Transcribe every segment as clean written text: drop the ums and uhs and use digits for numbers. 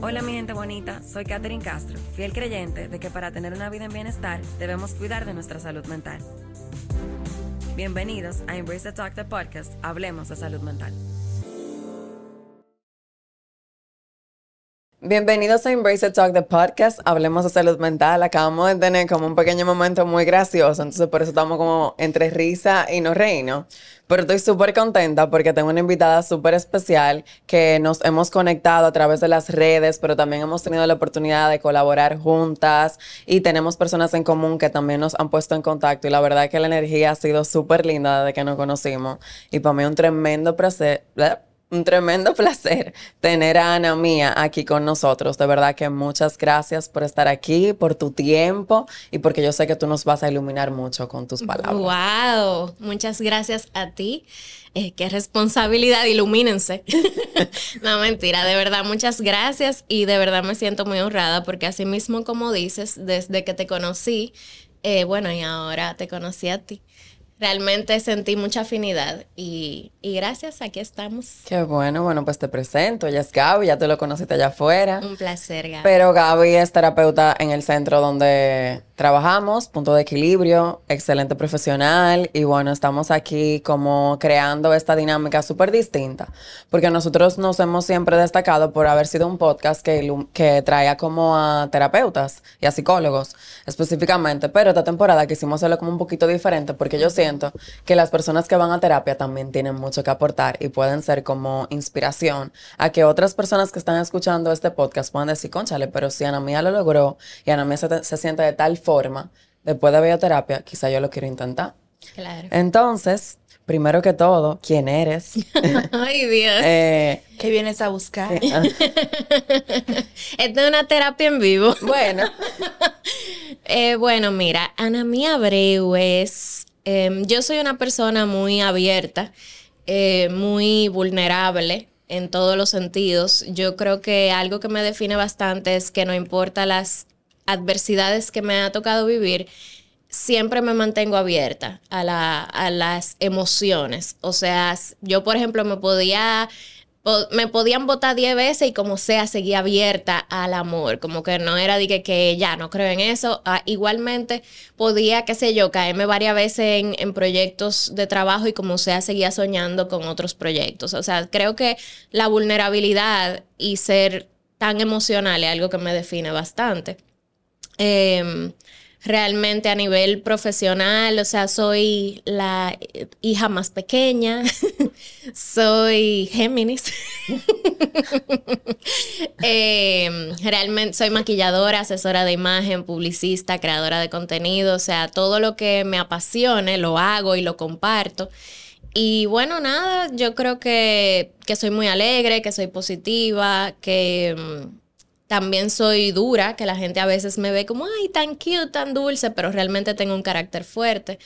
Hola mi gente bonita, soy Katherine Castro, fiel creyente de que para tener una vida en bienestar debemos cuidar de nuestra salud mental. Bienvenidos a Embrace the Talk, the podcast, hablemos de salud mental. Bienvenidos a Embrace the Talk, the podcast, hablemos de salud mental. Acabamos de tener como un pequeño momento muy gracioso, entonces por eso estamos como entre risa y no reino. Pero estoy súper contenta porque tengo una invitada súper especial que nos hemos conectado a través de las redes, pero también hemos tenido la oportunidad de colaborar juntas y tenemos personas en común que también nos han puesto en contacto y la verdad que la energía ha sido súper linda desde que nos conocimos y para mí es un tremendo placer. Un tremendo placer tener a Ana Mía aquí con nosotros. De verdad que muchas gracias por estar aquí, por tu tiempo y porque yo sé que tú nos vas a iluminar mucho con tus palabras. ¡Wow! Muchas gracias a ti. ¡Qué responsabilidad! ¡Ilumínense! No, mentira. De verdad, muchas gracias y de verdad me siento muy honrada porque así mismo, como dices, desde que te conocí, y ahora te conocí a ti. Realmente sentí mucha afinidad y gracias, aquí estamos. Qué bueno, pues te presento. Ella es Gaby, ya te lo conociste allá afuera. Un placer, Gaby. Pero Gaby es terapeuta en el centro donde trabajamos, Punto de Equilibrio, excelente profesional. Y bueno, estamos aquí como creando esta dinámica súper distinta. Porque nosotros nos hemos siempre destacado por haber sido un podcast que traía como a terapeutas y a psicólogos específicamente. Pero esta temporada quisimos hacerlo como un poquito diferente porque yo siento que las personas que van a terapia también tienen mucho que aportar y pueden ser como inspiración a que otras personas que están escuchando este podcast puedan decir, cónchale, pero si Ana Mía lo logró y Ana Mía se siente de tal forma después de bioterapia, quizá yo lo quiero intentar. Claro. Entonces, primero que todo, ¿quién eres? Ay, Dios. ¿Qué vienes a buscar? Esta es una terapia en vivo. Bueno. Mira, Ana Mía Abreu es... yo soy una persona muy abierta, muy vulnerable en todos los sentidos. Yo creo que algo que me define bastante es que no importa las adversidades que me ha tocado vivir, siempre me mantengo abierta a las emociones. O sea, yo, por ejemplo, me podían botar 10 veces y como sea, seguía abierta al amor. Como que no era de que ya no creo en eso. Ah, igualmente podía, qué sé yo, caerme varias veces en proyectos de trabajo y como sea, seguía soñando con otros proyectos. O sea, creo que la vulnerabilidad y ser tan emocional es algo que me define bastante. Realmente a nivel profesional, o sea, soy la hija más pequeña, soy Géminis, realmente soy maquilladora, asesora de imagen, publicista, creadora de contenido, o sea, todo lo que me apasione lo hago y lo comparto. Y bueno, nada, yo creo que soy muy alegre, que soy positiva, que... También soy dura, que la gente a veces me ve como, ay, tan cute, tan dulce, pero realmente tengo un carácter fuerte.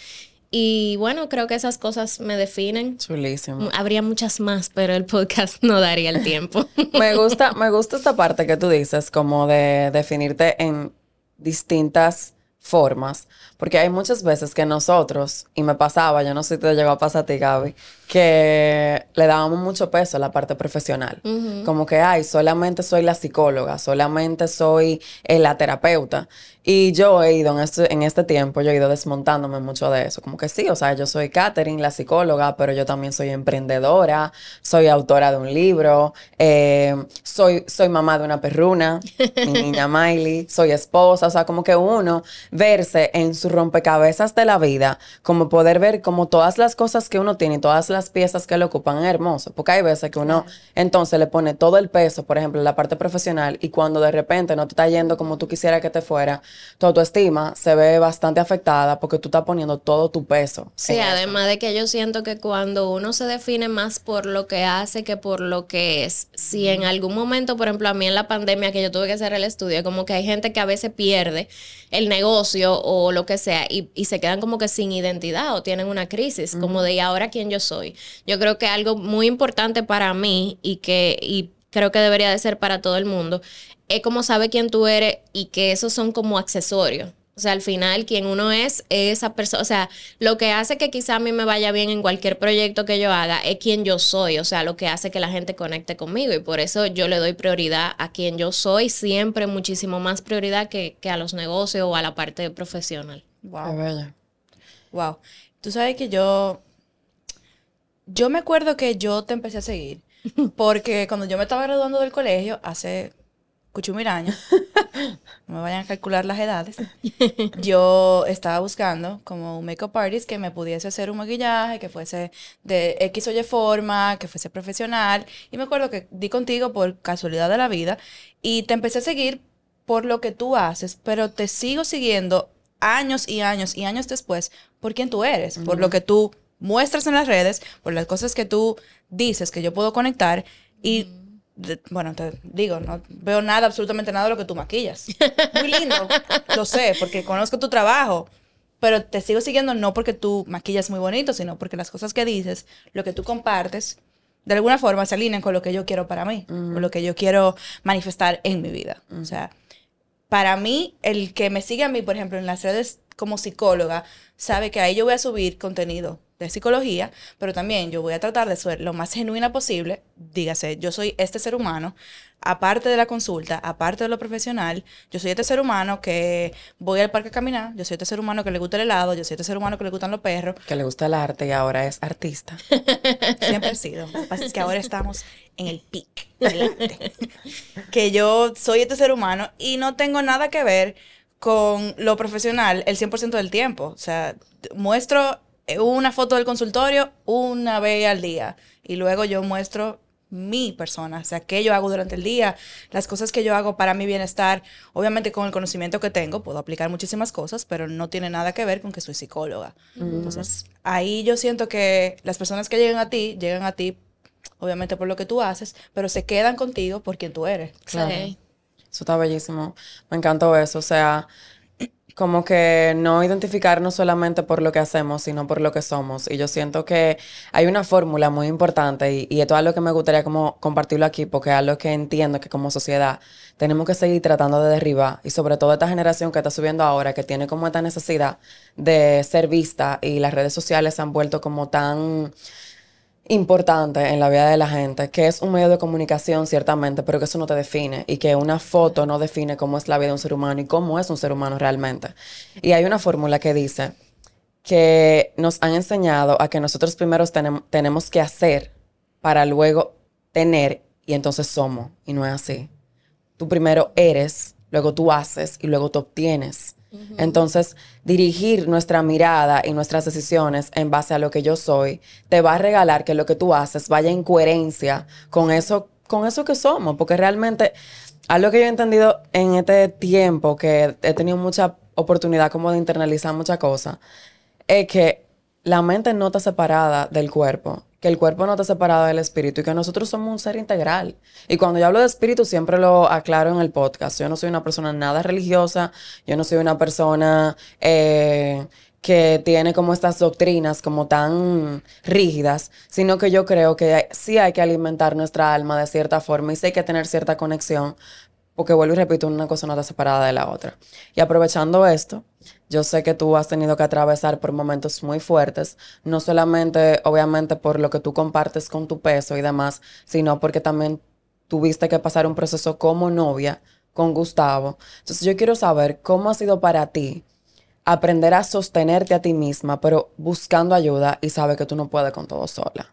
Y bueno, creo que esas cosas me definen. Chulísimo. Habría muchas más, pero el podcast no daría el tiempo. me gusta esta parte que tú dices, como de definirte en distintas formas, porque hay muchas veces que nosotros, y me pasaba, yo no sé si te llegó a pasar a ti, Gaby, que le dábamos mucho peso a la parte profesional. Uh-huh. Como que, ay, solamente soy la psicóloga, solamente soy la terapeuta. Y yo he ido en este tiempo, yo he ido desmontándome mucho de eso. Como que sí, o sea, yo soy Katherine, la psicóloga, pero yo también soy emprendedora, soy autora de un libro, soy mamá de una perruna, mi niña Miley, soy esposa. O sea, como que uno verse en su rompecabezas de la vida, como poder ver como todas las cosas que uno tiene y todas las piezas que le ocupan es hermoso. Porque hay veces que uno entonces le pone todo el peso, por ejemplo, en la parte profesional y cuando de repente no te está yendo como tú quisieras que te fuera, tu autoestima se ve bastante afectada porque tú estás poniendo todo tu peso. Sí, además de que yo siento que cuando uno se define más por lo que hace que por lo que es, si en algún momento, por ejemplo, a mí en la pandemia que yo tuve que hacer el estudio, como que hay gente que a veces pierde el negocio o lo que sea y se quedan como que sin identidad o tienen una crisis, como de ¿y ahora quién yo soy? Yo creo que algo muy importante para mí y creo que debería de ser para todo el mundo, es como sabe quién tú eres y que esos son como accesorios. O sea, al final, quien uno es esa persona. O sea, lo que hace que quizá a mí me vaya bien en cualquier proyecto que yo haga es quien yo soy. O sea, lo que hace que la gente conecte conmigo. Y por eso yo le doy prioridad a quien yo soy. Siempre muchísimo más prioridad que a los negocios o a la parte profesional. Wow. Es verdad. Wow. Tú sabes que yo me acuerdo que yo te empecé a seguir. Porque cuando yo me estaba graduando del colegio, hace... cuchumiraño, no me vayan a calcular las edades, yo estaba buscando como un make-up artist que me pudiese hacer un maquillaje, que fuese de X o Y forma, que fuese profesional, y me acuerdo que di contigo por casualidad de la vida, y te empecé a seguir por lo que tú haces, pero te sigo siguiendo años y años y años después por quién tú eres, por lo que tú muestras en las redes, por las cosas que tú dices que yo puedo conectar, y... bueno, te digo, no veo nada, absolutamente nada de lo que tú maquillas. Muy lindo, lo sé, porque conozco tu trabajo, pero te sigo siguiendo no porque tú maquillas muy bonito, sino porque las cosas que dices, lo que tú compartes, de alguna forma se alinean con lo que yo quiero para mí, con lo que yo quiero manifestar en mi vida. O sea, para mí, el que me sigue a mí, por ejemplo, en las redes como psicóloga, sabe que ahí yo voy a subir contenido de psicología, pero también yo voy a tratar de ser lo más genuina posible, dígase, yo soy este ser humano, aparte de la consulta, aparte de lo profesional, yo soy este ser humano que voy al parque a caminar, yo soy este ser humano que le gusta el helado, yo soy este ser humano que le gustan los perros. Que le gusta el arte y ahora es artista. Siempre he sido, lo que pasa es que ahora estamos en el pic del arte. Que yo soy este ser humano y no tengo nada que ver con lo profesional el 100% del tiempo, o sea, muestro... una foto del consultorio una vez al día y luego yo muestro mi persona, o sea, qué yo hago durante el día, las cosas que yo hago para mi bienestar. Obviamente con el conocimiento que tengo puedo aplicar muchísimas cosas, pero no tiene nada que ver con que soy psicóloga. Entonces ahí yo siento que las personas que llegan a ti obviamente por lo que tú haces, pero se quedan contigo por quien tú eres. Claro. Okay. Eso está bellísimo, me encantó eso, o sea... como que no identificarnos solamente por lo que hacemos, sino por lo que somos. Y yo siento que hay una fórmula muy importante y esto es algo que me gustaría como compartirlo aquí, porque es algo que entiendo que como sociedad tenemos que seguir tratando de derribar. Y sobre todo esta generación que está subiendo ahora, que tiene como esta necesidad de ser vista y las redes sociales se han vuelto como tan... importante en la vida de la gente, que es un medio de comunicación ciertamente, pero que eso no te define y que una foto no define cómo es la vida de un ser humano y cómo es un ser humano realmente. Y hay una fórmula que dice que nos han enseñado a que nosotros primero tenemos que hacer para luego tener y entonces somos, y no es así. Tú primero eres, luego tú haces y luego tú obtienes. Entonces, dirigir nuestra mirada y nuestras decisiones en base a lo que yo soy, te va a regalar que lo que tú haces vaya en coherencia con eso que somos. Porque realmente, algo que yo he entendido en este tiempo, que he tenido mucha oportunidad como de internalizar muchas cosas, es que la mente no está separada del cuerpo, que el cuerpo no está separado del espíritu y que nosotros somos un ser integral. Y cuando yo hablo de espíritu, siempre lo aclaro en el podcast. Yo no soy una persona nada religiosa, yo no soy una persona que tiene como estas doctrinas como tan rígidas, sino que yo creo que sí hay que alimentar nuestra alma de cierta forma y sí hay que tener cierta conexión, porque vuelvo y repito, una cosa no está separada de la otra. Y aprovechando esto, yo sé que tú has tenido que atravesar por momentos muy fuertes, no solamente, obviamente, por lo que tú compartes con tu peso y demás, sino porque también tuviste que pasar un proceso como novia con Gustavo. Entonces, yo quiero saber cómo ha sido para ti aprender a sostenerte a ti misma, pero buscando ayuda y saber que tú no puedes con todo sola.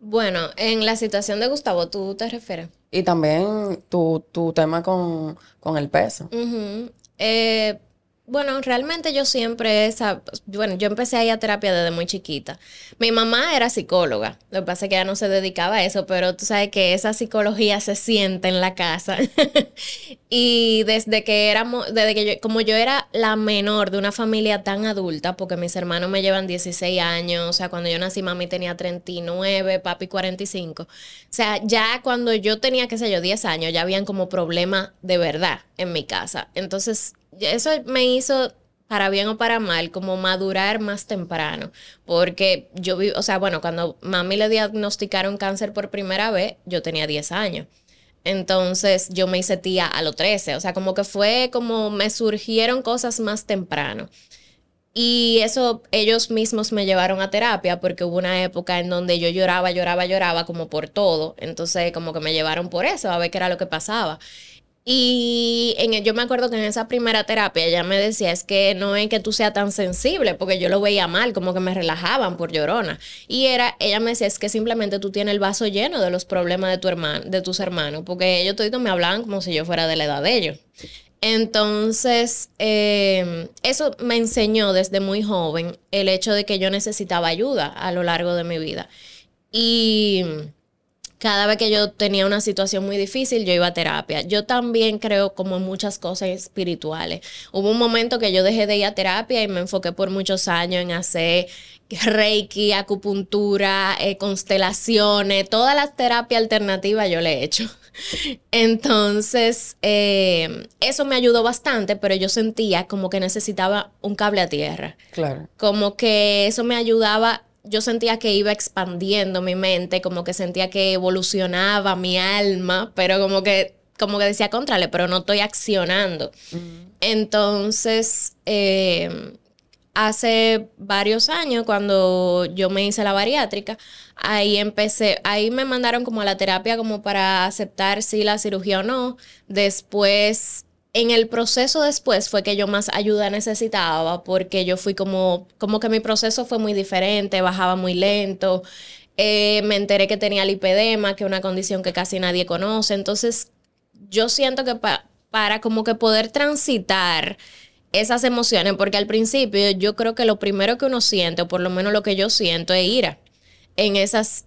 Bueno, en la situación de Gustavo, ¿tú te refieres? Y también tu tema con el peso. Bueno, realmente yo siempre yo empecé a ir a terapia desde muy chiquita. Mi mamá era psicóloga, lo que pasa es que ella no se dedicaba a eso, pero tú sabes que esa psicología se siente en la casa. Y como yo era la menor de una familia tan adulta, porque mis hermanos me llevan 16 años, o sea, cuando yo nací mami tenía 39, papi 45. O sea, ya cuando yo tenía, qué sé yo, 10 años, ya habían como problemas de verdad en mi casa. Entonces... eso me hizo, para bien o para mal, como madurar más temprano, porque cuando mami le diagnosticaron cáncer por primera vez, yo tenía 10 años. Entonces yo me hice tía a los 13. O sea, como que fue como me surgieron cosas más temprano. Y eso ellos mismos me llevaron a terapia porque hubo una época en donde yo lloraba como por todo. Entonces como que me llevaron por eso a ver qué era lo que pasaba. Y yo me acuerdo que en esa primera terapia ella me decía, es que no es que tú seas tan sensible, porque yo lo veía mal, como que me relajaban por llorona. Y ella me decía, es que simplemente tú tienes el vaso lleno de los problemas de tus hermanos, porque ellos toditos me hablaban como si yo fuera de la edad de ellos. Entonces, eso me enseñó desde muy joven el hecho de que yo necesitaba ayuda a lo largo de mi vida. Y cada vez que yo tenía una situación muy difícil, yo iba a terapia. Yo también creo como en muchas cosas espirituales. Hubo un momento que yo dejé de ir a terapia y me enfoqué por muchos años en hacer reiki, acupuntura, constelaciones. Todas las terapias alternativas yo le he hecho. Entonces, eso me ayudó bastante, pero yo sentía como que necesitaba un cable a tierra. Claro. Como que eso me ayudaba. Yo sentía que iba expandiendo mi mente, como que sentía que evolucionaba mi alma, pero como que decía, contrale, pero no estoy accionando. Uh-huh. Entonces, hace varios años, cuando yo me hice la bariátrica, ahí me mandaron como a la terapia como para aceptar si la cirugía o no. Después, en el proceso después fue que yo más ayuda necesitaba porque yo fui como que mi proceso fue muy diferente, bajaba muy lento, me enteré que tenía lipedema, que es una condición que casi nadie conoce. Entonces yo siento que para como que poder transitar esas emociones, porque al principio yo creo que lo primero que uno siente, o por lo menos lo que yo siento, es ira en esas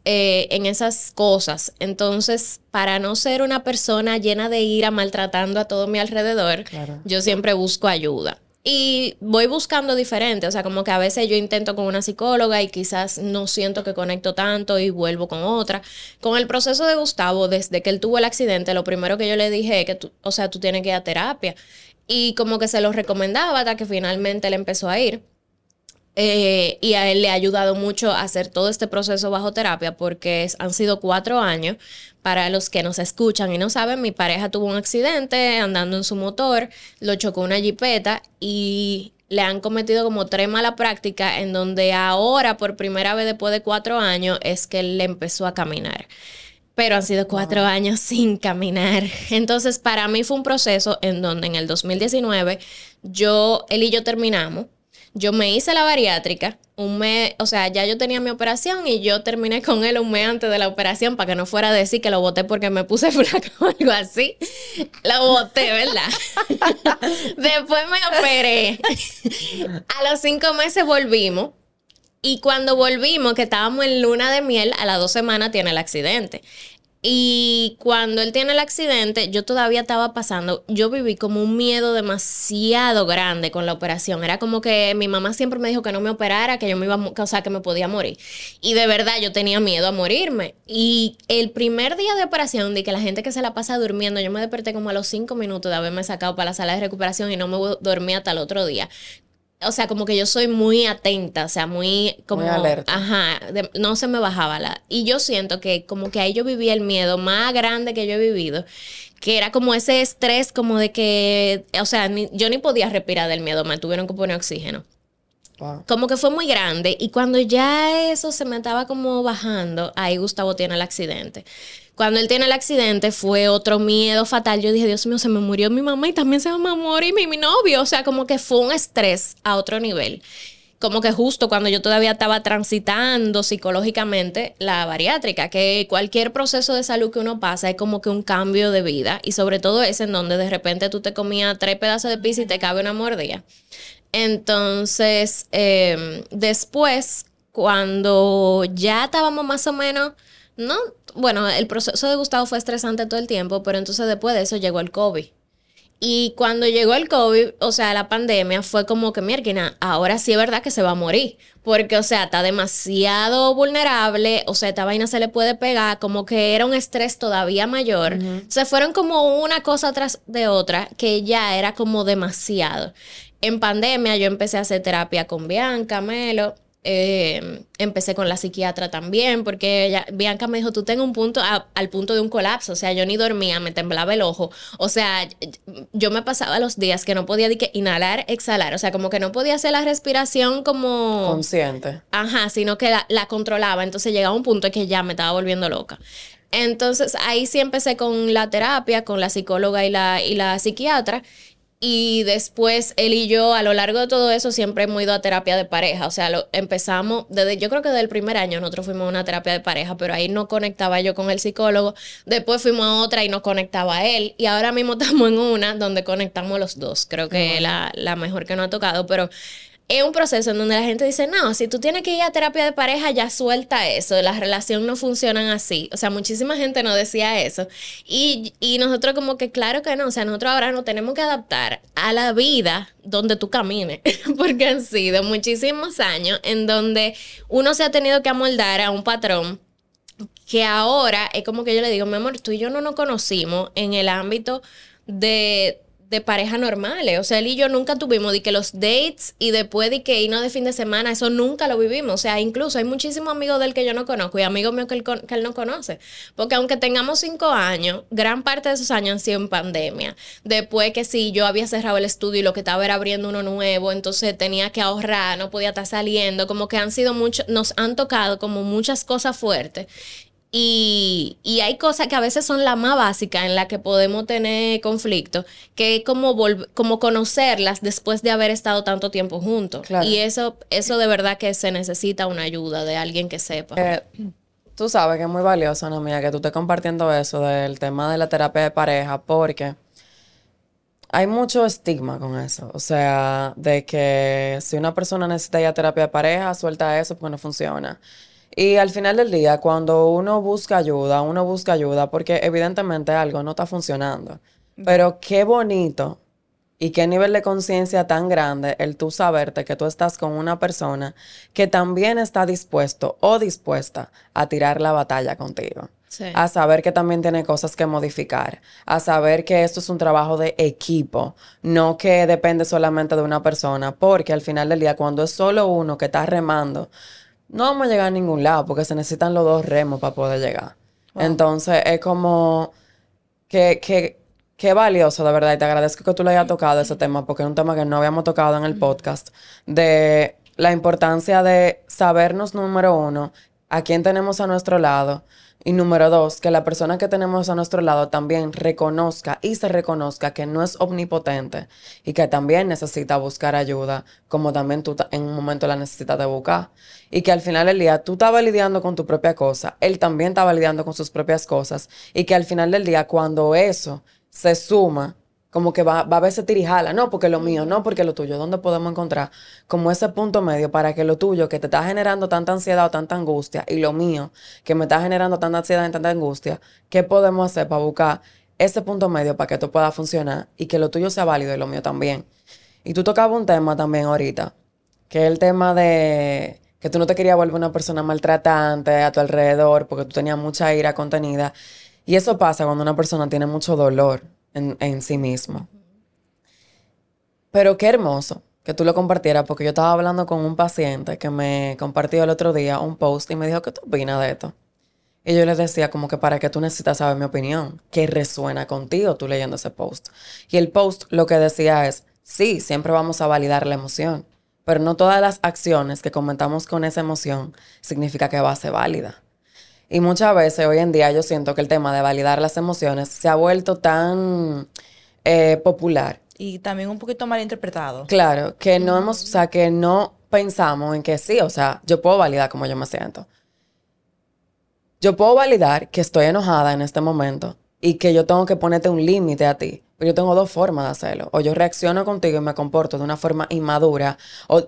cosas. Entonces, para no ser una persona llena de ira maltratando a todo mi alrededor, claro, yo siempre busco ayuda. Y voy buscando diferente, o sea, como que a veces yo intento con una psicóloga y quizás no siento que conecto tanto y vuelvo con otra. Con el proceso de Gustavo, desde que él tuvo el accidente, lo primero que yo le dije es que tú tienes que ir a terapia. Y como que se lo recomendaba hasta que finalmente él empezó a ir. Y a él le ha ayudado mucho a hacer todo este proceso bajo terapia porque han sido 4 años. Para los que nos escuchan y no saben, mi pareja tuvo un accidente andando en su motor, lo chocó una jipeta y le han cometido como 3 malas prácticas en donde ahora, por primera vez después de 4 años, es que él empezó a caminar. Pero han sido 4 años sin caminar. Entonces, para mí fue un proceso en donde en el 2019 él y yo terminamos. Yo me hice la bariátrica, un mes, o sea, ya yo tenía mi operación y yo terminé con él un mes antes de la operación para que no fuera a decir que lo boté porque me puse flaca o algo así. Lo boté, ¿verdad? Después me operé. A los 5 meses volvimos y cuando volvimos, que estábamos en luna de miel, a las 2 semanas tiene el accidente. Y cuando él tiene el accidente, yo todavía estaba pasando, yo viví como un miedo demasiado grande con la operación. Era como que mi mamá siempre me dijo que no me operara, que yo me iba o sea, que me podía morir. Y de verdad yo tenía miedo a morirme. Y el primer día de operación, de que la gente que se la pasa durmiendo, yo me desperté como a los 5 minutos de haberme sacado para la sala de recuperación y no me dormí hasta el otro día. O sea, como que yo soy muy atenta, o sea, muy alerta. Ajá, no se me bajaba y yo siento que como que ahí yo vivía el miedo más grande que yo he vivido, que era como ese estrés como de que, o sea, yo ni podía respirar del miedo, me tuvieron que poner oxígeno. Wow. Como que fue muy grande y cuando ya eso se me estaba como bajando, ahí Gustavo tiene el accidente. Cuando él tiene el accidente fue otro miedo fatal. Yo dije, Dios mío, se me murió mi mamá y también se me va a morir mi novio. O sea, como que fue un estrés a otro nivel. Como que justo cuando yo todavía estaba transitando psicológicamente la bariátrica, que cualquier proceso de salud que uno pasa es como que un cambio de vida. Y sobre todo es en donde de repente tú te comías 3 pedazos de pizza y te cabe una mordida. Entonces, después, cuando ya estábamos más o menos... No, bueno, el proceso de Gustavo fue estresante todo el tiempo, pero entonces después de eso llegó el COVID. Y cuando llegó el COVID, o sea, la pandemia, fue como que, mierda, ahora sí es verdad que se va a morir. Porque, o sea, está demasiado vulnerable, o sea, esta vaina se le puede pegar, como que era un estrés todavía mayor. Uh-huh. Se fueron como una cosa tras de otra, que ya era como demasiado. En pandemia yo empecé a hacer terapia con Bianca Melo. Empecé con la psiquiatra también, porque ella, Bianca, me dijo, tú tengo un punto, al punto de un colapso. O sea, yo ni dormía, me temblaba el ojo. O sea, yo me pasaba los días que no podía inhalar, exhalar. O sea, como que no podía hacer la respiración como... consciente. Ajá, sino que la controlaba. Entonces llegaba un punto en que ya me estaba volviendo loca. Entonces ahí sí empecé con la terapia, con la psicóloga y la psiquiatra. Y después él y yo, a lo largo de todo eso, siempre hemos ido a terapia de pareja. O sea, empezamos, yo creo que desde el primer año nosotros fuimos a una terapia de pareja, pero ahí no conectaba yo con el psicólogo. Después fuimos a otra y no conectaba él. Y ahora mismo estamos en una donde conectamos los dos. Creo que es la mejor que nos ha tocado, pero... es un proceso en donde la gente dice, no, si tú tienes que ir a terapia de pareja, ya suelta eso, las relaciones no funcionan así. O sea, muchísima gente nos decía eso. Y nosotros como que, claro que no, o sea, nosotros ahora nos tenemos que adaptar a la vida donde tú camines, porque han sido muchísimos años en donde uno se ha tenido que amoldar a un patrón que ahora es como que yo le digo, mi amor, tú y yo no nos conocimos en el ámbito de pareja normales. O sea, él y yo nunca tuvimos de que los dates y después de que irnos de fin de semana, eso nunca lo vivimos. O sea, incluso hay muchísimos amigos de él que yo no conozco y amigos míos que él no conoce. Porque aunque tengamos 5 años, gran parte de esos años han sido en pandemia. Después que sí, yo había cerrado el estudio y lo que estaba era abriendo uno nuevo, entonces tenía que ahorrar, no podía estar saliendo. Como que han sido mucho, nos han tocado como muchas cosas fuertes. Y hay cosas que a veces son las más básicas en las que podemos tener conflictos, que es como conocerlas después de haber estado tanto tiempo juntos. Claro. Y eso de verdad que se necesita una ayuda de alguien que sepa. Tú sabes que es muy valioso, Ana Mía, que tú estés compartiendo eso del tema de la terapia de pareja, porque hay mucho estigma con eso. O sea, de que si una persona necesita ya terapia de pareja, suelta eso porque no funciona. Y al final del día, cuando uno busca ayuda porque evidentemente algo no está funcionando. Pero qué bonito y qué nivel de conciencia tan grande el tú saberte que tú estás con una persona que también está dispuesto o dispuesta a tirar la batalla contigo. Sí. A saber que también tiene cosas que modificar, a saber que esto es un trabajo de equipo, no que depende solamente de una persona, porque al final del día, cuando es solo uno que está remando, no vamos a llegar a ningún lado porque se necesitan los dos remos para poder llegar. Wow. Entonces, es como que valioso, de verdad. Y te agradezco que tú le hayas tocado ese tema, porque es un tema que no habíamos tocado en el podcast, de la importancia de sabernos, número uno, a quién tenemos a nuestro lado. Y número dos, que la persona que tenemos a nuestro lado también reconozca y se reconozca que no es omnipotente y que también necesita buscar ayuda, como también tú en un momento la necesitas de buscar. Y que al final del día tú estabas lidiando con tu propia cosa, él también estaba lidiando con sus propias cosas, y que al final del día, cuando eso se suma, como que va a verse tirijala, no porque lo mío, no porque lo tuyo, ¿dónde podemos encontrar como ese punto medio para que lo tuyo, que te está generando tanta ansiedad o tanta angustia, y lo mío, que me está generando tanta ansiedad y tanta angustia, qué podemos hacer para buscar ese punto medio para que esto pueda funcionar y que lo tuyo sea válido y lo mío también? Y tú tocabas un tema también ahorita, que es el tema de que tú no te querías volver una persona maltratante a tu alrededor porque tú tenías mucha ira contenida, y eso pasa cuando una persona tiene mucho dolor en sí mismo. Pero qué hermoso que tú lo compartieras, porque yo estaba hablando con un paciente que me compartió el otro día un post y me dijo, ¿qué tú opinas de esto? Y yo le decía como que, ¿para qué tú necesitas saber mi opinión? ¿Qué resuena contigo tú leyendo ese post? Y el post lo que decía es, sí, siempre vamos a validar la emoción, pero no todas las acciones que comentamos con esa emoción significa que va a ser válida. Y muchas veces hoy en día yo siento que el tema de validar las emociones se ha vuelto tan popular. Y también un poquito mal interpretado. Claro, que no hemos, o sea, que no pensamos en que sí, o sea, yo puedo validar cómo yo me siento. Yo puedo validar que estoy enojada en este momento y que yo tengo que ponerte un límite a ti. Pero yo tengo dos formas de hacerlo. O yo reacciono contigo y me comporto de una forma inmadura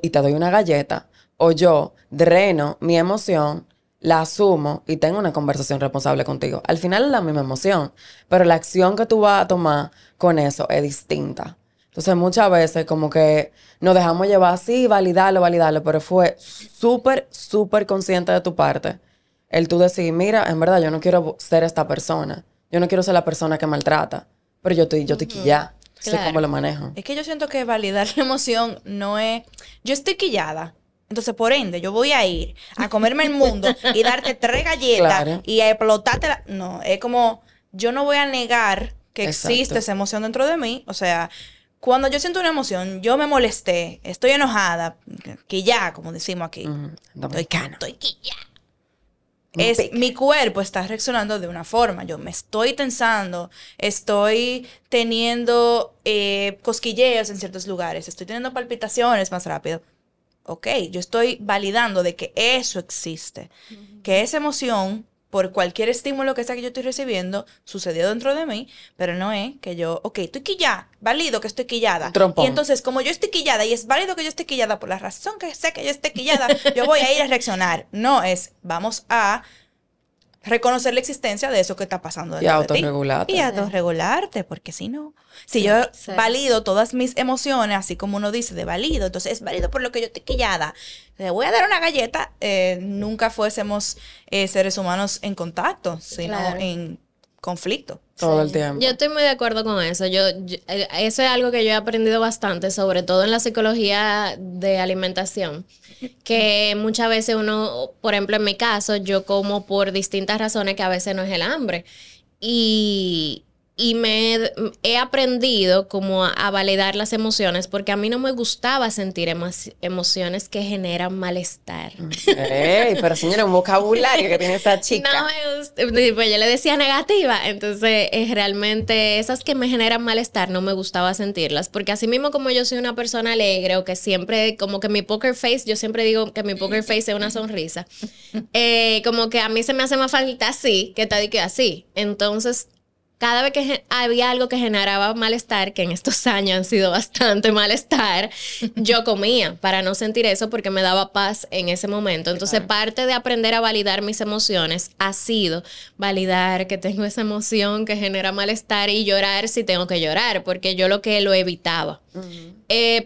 y te doy una galleta. O yo dreno mi emoción, la asumo y tengo una conversación responsable contigo. Al final es la misma emoción, pero la acción que tú vas a tomar con eso es distinta. Entonces muchas veces como que nos dejamos llevar así, validarlo, pero fue súper, súper consciente de tu parte el tú decir, mira, en verdad yo no quiero ser esta persona, yo no quiero ser la persona que maltrata, pero yo estoy quillada. Claro. Sé cómo lo manejo. Es que yo siento que validar la emoción no es, yo estoy quillada. Entonces, por ende, yo voy a ir a comerme el mundo y darte 3 galletas claro. y a explotarte la... No, es como... Yo no voy a negar que Exacto. existe esa emoción dentro de mí. O sea, cuando yo siento una emoción, yo me molesté, estoy enojada, quillá, como decimos aquí. Estoy quillá. Mi cuerpo está reaccionando de una forma. Yo me estoy tensando, estoy teniendo cosquilleos en ciertos lugares, estoy teniendo palpitaciones más rápido. Ok, yo estoy validando de que eso existe. Uh-huh. Que esa emoción, por cualquier estímulo que sea que yo estoy recibiendo, sucedió dentro de mí, pero no es que yo, ok, estoy quillada, válido que estoy quillada. Trompón. Y entonces, como yo estoy quillada y es válido que yo esté quillada, por la razón que sé que yo esté quillada, yo voy a ir a reaccionar. No es, vamos a reconocer la existencia de eso que está pasando dentro de ti. Y autorregularte. Y autorregularte, porque si no, si yo valido todas mis emociones, así como uno dice de válido, entonces es válido por lo que yo estoy quillada. Le voy a dar una galleta, nunca fuésemos seres humanos en contacto, sino claro. en conflicto. Todo el tiempo. Yo estoy muy de acuerdo con eso. Eso es algo que yo he aprendido bastante, sobre todo en la psicología de alimentación, que muchas veces uno, por ejemplo en mi caso, yo como por distintas razones que a veces no es el hambre. Y he aprendido como a validar las emociones, porque a mí no me gustaba sentir emociones que generan malestar. Ey, pero señora, un vocabulario que tiene esa chica. No me gusta, pues yo le decía negativa, entonces realmente esas que me generan malestar no me gustaba sentirlas, porque así mismo como yo soy una persona alegre o que siempre, como que mi poker face, yo siempre digo que mi poker face es una sonrisa, como que a mí se me hace más falta así, que te que así, entonces... Cada vez que había algo que generaba malestar, que en estos años han sido bastante malestar, yo comía para no sentir eso porque me daba paz en ese momento. Entonces, parte de aprender a validar mis emociones ha sido validar que tengo esa emoción que genera malestar y llorar si tengo que llorar, porque yo lo evitaba. Uh-huh.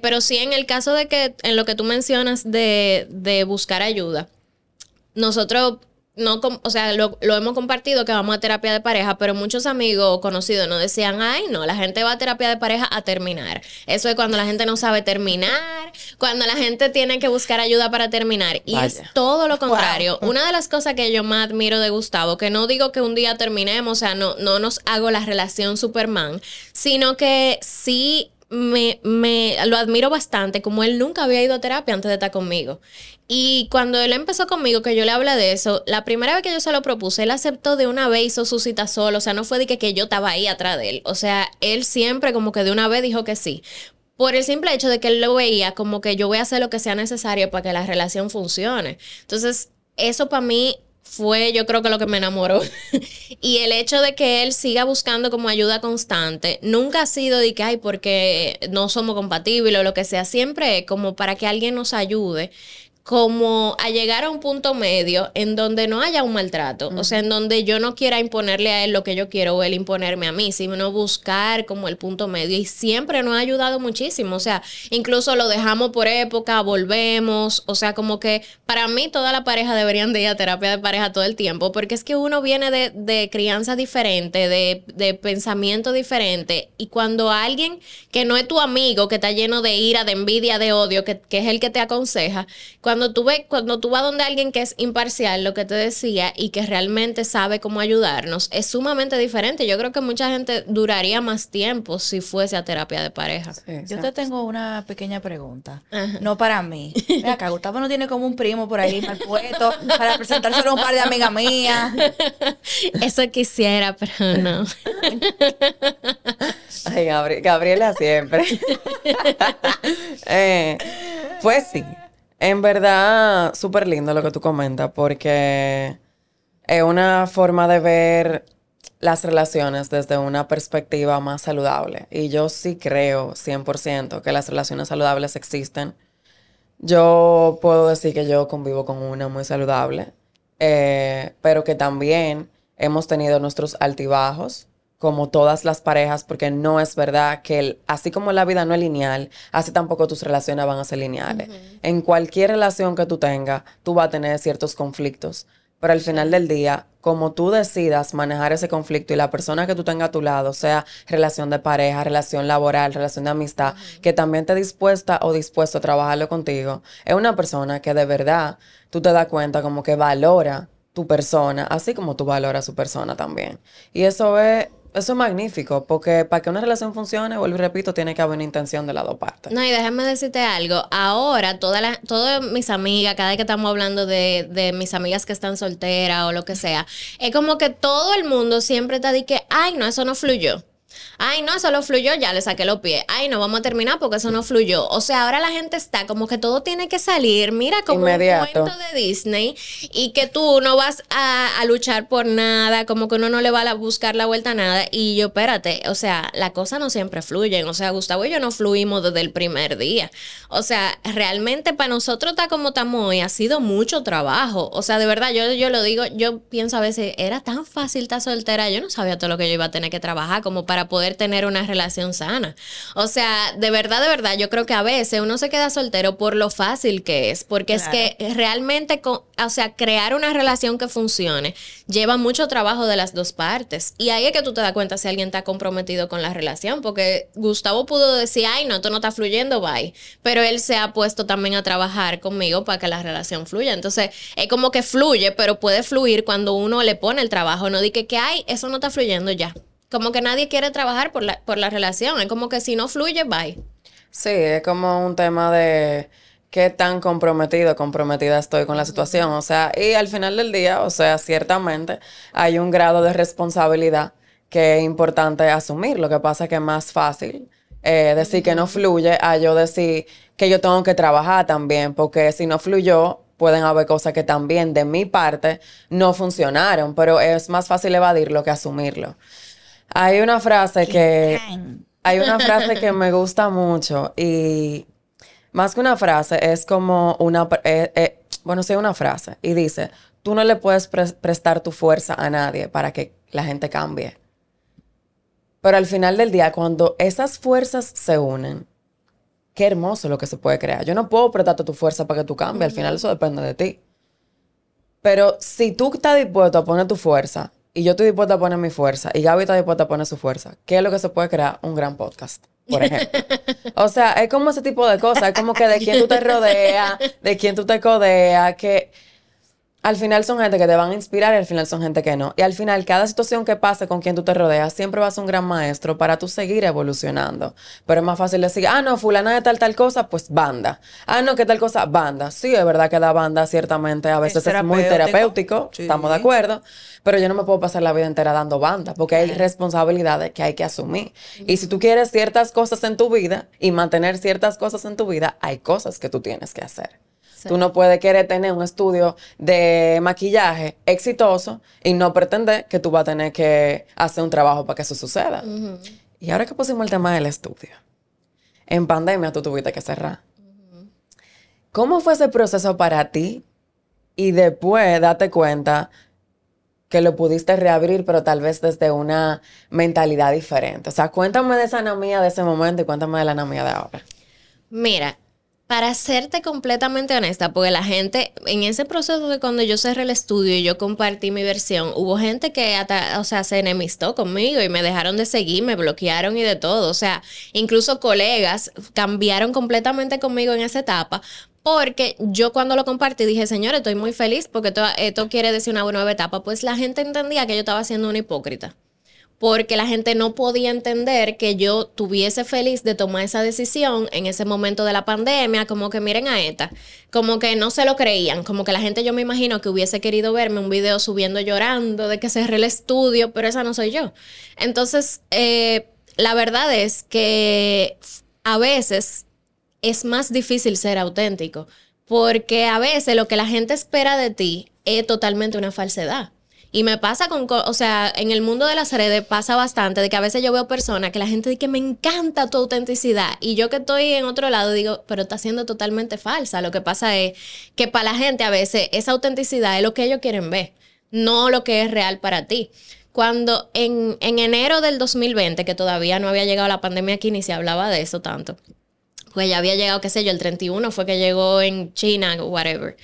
Pero sí, en el caso de que, en lo que tú mencionas de buscar ayuda, nosotros... No, o sea, lo hemos compartido que vamos a terapia de pareja, pero muchos amigos conocidos nos decían, ay, no, la gente va a terapia de pareja a terminar. Eso es cuando la gente no sabe terminar, cuando la gente tiene que buscar ayuda para terminar. Y Vaya. Es todo lo contrario. Wow. Una de las cosas que yo más admiro de Gustavo, que no digo que un día terminemos, o sea, no nos hago la relación Superman, sino que sí... Me lo admiro bastante, como él nunca había ido a terapia antes de estar conmigo. Y cuando él empezó conmigo, que yo le hablé de eso, la primera vez que yo se lo propuse, él aceptó de una vez, hizo su cita solo. O sea, no fue de que yo estaba ahí atrás de él. O sea, él siempre como que de una vez dijo que sí. Por el simple hecho de que él lo veía como que yo voy a hacer lo que sea necesario para que la relación funcione. Entonces, eso para mí... fue yo creo que lo que me enamoró y el hecho de que él siga buscando como ayuda constante, nunca ha sido de que ay porque no somos compatibles o lo que sea, siempre es como para que alguien nos ayude como a llegar a un punto medio en donde no haya un maltrato, o sea, en donde yo no quiera imponerle a él lo que yo quiero o él imponerme a mí, sino buscar como el punto medio y siempre nos ha ayudado muchísimo, o sea, incluso lo dejamos por época, volvemos, o sea, como que para mí toda la pareja deberían de ir a terapia de pareja todo el tiempo, porque es que uno viene de crianza diferente, de pensamiento diferente y cuando alguien que no es tu amigo, que está lleno de ira, de envidia, de odio, que es el que te aconseja, cuando tú vas donde alguien que es imparcial, lo que te decía, y que realmente sabe cómo ayudarnos, es sumamente diferente. Yo creo que mucha gente duraría más tiempo si fuese a terapia de pareja. Sí, yo te tengo una pequeña pregunta. Ajá. No para mí. Mira acá, Gustavo no tiene como un primo por ahí mal puesto para presentárselo a un par de amigas mías. Eso quisiera, pero no. Ay, Gabriela siempre. Pues sí. En verdad, súper lindo lo que tú comentas, porque es una forma de ver las relaciones desde una perspectiva más saludable. Y yo sí creo 100% que las relaciones saludables existen. Yo puedo decir que yo convivo con una muy saludable, pero que también hemos tenido nuestros altibajos, como todas las parejas, porque no es verdad que así como la vida no es lineal, así tampoco tus relaciones van a ser lineales. Uh-huh. En cualquier relación que tú tengas, tú vas a tener ciertos conflictos, Pero al final del día, como tú decidas manejar ese conflicto y la persona que tú tengas a tu lado, sea relación de pareja, relación laboral, relación de amistad, que también esté dispuesta o dispuesto a trabajarlo contigo, es una persona que de verdad tú te das cuenta como que valora tu persona, así como tú valoras su persona también. Y eso es magnífico, porque para que una relación funcione, vuelvo y repito, tiene que haber una intención de las dos partes. No, y déjame decirte algo. Ahora, todas mis amigas, cada vez que estamos hablando de mis amigas que están solteras o lo que sea, es como que todo el mundo siempre está de que, ay, no, eso no fluyó. Ay, no, eso no fluyó, ya le saqué los pies. Ay, no, vamos a terminar porque eso no fluyó. O sea, ahora la gente está como que todo tiene que salir, mira, como inmediato. Un cuento de Disney, y que tú no vas a luchar por nada, como que uno no le va a buscar la vuelta a nada. Y yo, espérate, o sea, las cosas no siempre fluyen. O sea, Gustavo y yo no fluimos desde el primer día. O sea, realmente para nosotros está como estamos hoy, ha sido mucho trabajo. O sea, de verdad, yo lo digo, yo pienso a veces, era tan fácil estar soltera, yo no sabía todo lo que yo iba a tener que trabajar como para poder tener una relación sana. O sea, de verdad, yo creo que a veces uno se queda soltero por lo fácil que es, porque claro, es que realmente, o sea, crear una relación que funcione lleva mucho trabajo de las dos partes, y ahí es que tú te das cuenta si alguien está comprometido con la relación, porque Gustavo pudo decir, ay, no, esto no está fluyendo, bye, pero él se ha puesto también a trabajar conmigo para que la relación fluya. Entonces, es como que fluye, pero puede fluir cuando uno le pone el trabajo, no dice que, ay, eso no está fluyendo ya. Como que nadie quiere trabajar por la relación. Es como que si no fluye, bye. Sí, es como un tema de qué tan comprometida estoy con la situación. O sea, y al final del día, o sea, ciertamente hay un grado de responsabilidad que es importante asumir. Lo que pasa es que es más fácil decir que no fluye a yo decir que yo tengo que trabajar también. Porque si no fluyó, pueden haber cosas que también de mi parte no funcionaron. Pero es más fácil evadirlo que asumirlo. Hay una frase que me gusta mucho, y más que una frase es como una frase, y dice, tú no le puedes prestar tu fuerza a nadie para que la gente cambie. Pero al final del día, cuando esas fuerzas se unen, qué hermoso lo que se puede crear. Yo no puedo prestarte tu fuerza para que tú cambies, al final eso depende de ti. Pero si tú estás dispuesto a poner tu fuerza, y yo estoy dispuesta a poner mi fuerza, y Gaby está dispuesta a poner su fuerza, ¿qué es lo que se puede crear? Un gran podcast, por ejemplo. O sea, es como ese tipo de cosas. Es como que de quién tú te rodeas, de quién tú te codeas, que al final son gente que te van a inspirar y al final son gente que no. Y al final, cada situación que pase con quien tú te rodeas, siempre vas a un gran maestro para tú seguir evolucionando. Pero es más fácil decir, ah, no, fulana de tal cosa, pues banda. Ah, no, ¿qué tal cosa? Banda. Sí, es verdad que la banda ciertamente a veces es muy terapéutico, sí, estamos de acuerdo. Pero yo no me puedo pasar la vida entera dando banda, porque hay responsabilidades que hay que asumir. Y si tú quieres ciertas cosas en tu vida y mantener ciertas cosas en tu vida, hay cosas que tú tienes que hacer. Sí. Tú no puedes querer tener un estudio de maquillaje exitoso y no pretender que tú vas a tener que hacer un trabajo para que eso suceda. Uh-huh. Y ahora que pusimos el tema del estudio, en pandemia tú tuviste que cerrar. Uh-huh. ¿Cómo fue ese proceso para ti? Y después date cuenta que lo pudiste reabrir, pero tal vez desde una mentalidad diferente. O sea, cuéntame de esa Ana Mía de ese momento y cuéntame de la Ana Mía de ahora. Mira, para serte completamente honesta, porque la gente, en ese proceso de cuando yo cerré el estudio y yo compartí mi versión, hubo gente que hasta, o sea, se enemistó conmigo y me dejaron de seguir, me bloquearon y de todo. O sea, incluso colegas cambiaron completamente conmigo en esa etapa. Porque yo cuando lo compartí dije, señores, estoy muy feliz porque esto quiere decir una nueva etapa. Pues la gente entendía que yo estaba siendo una hipócrita, porque la gente no podía entender que yo estuviese feliz de tomar esa decisión en ese momento de la pandemia. Como que miren a esta, como que no se lo creían, como que la gente, yo me imagino que hubiese querido verme un video subiendo llorando de que cerré el estudio, pero esa no soy yo. Entonces, la verdad es que a veces es más difícil ser auténtico, porque a veces lo que la gente espera de ti es totalmente una falsedad. Y me pasa o sea, en el mundo de las redes pasa bastante de que a veces yo veo personas que la gente dice que me encanta tu autenticidad, y yo que estoy en otro lado digo, pero está siendo totalmente falsa. Lo que pasa es que para la gente a veces esa autenticidad es lo que ellos quieren ver, no lo que es real para ti. Cuando en enero del 2020, que todavía no había llegado la pandemia aquí ni se hablaba de eso tanto, pues ya había llegado, qué sé yo, el 31 fue que llegó en China, whatever.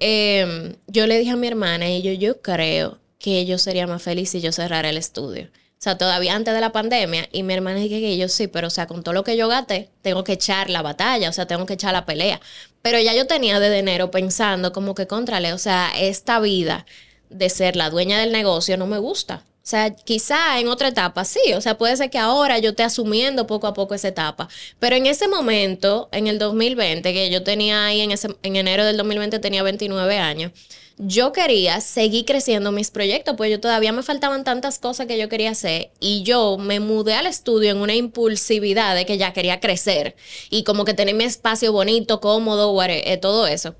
yo le dije a mi hermana y yo creo que yo sería más feliz si yo cerrara el estudio. O sea, todavía antes de la pandemia. Y mi hermana dije que yo sí, pero o sea, con todo lo que yo gasté, tengo que echar la batalla, o sea, tengo que echar la pelea. Pero ya yo tenía desde enero pensando como que contrale, o sea, esta vida de ser la dueña del negocio no me gusta. O sea, quizá en otra etapa sí, o sea, puede ser que ahora yo esté asumiendo poco a poco esa etapa. Pero en ese momento, en el 2020, que yo tenía ahí, en enero del 2020 tenía 29 años, yo quería seguir creciendo mis proyectos, pues yo todavía me faltaban tantas cosas que yo quería hacer, y yo me mudé al estudio en una impulsividad de que ya quería crecer y como que tener mi espacio bonito, cómodo, todo eso.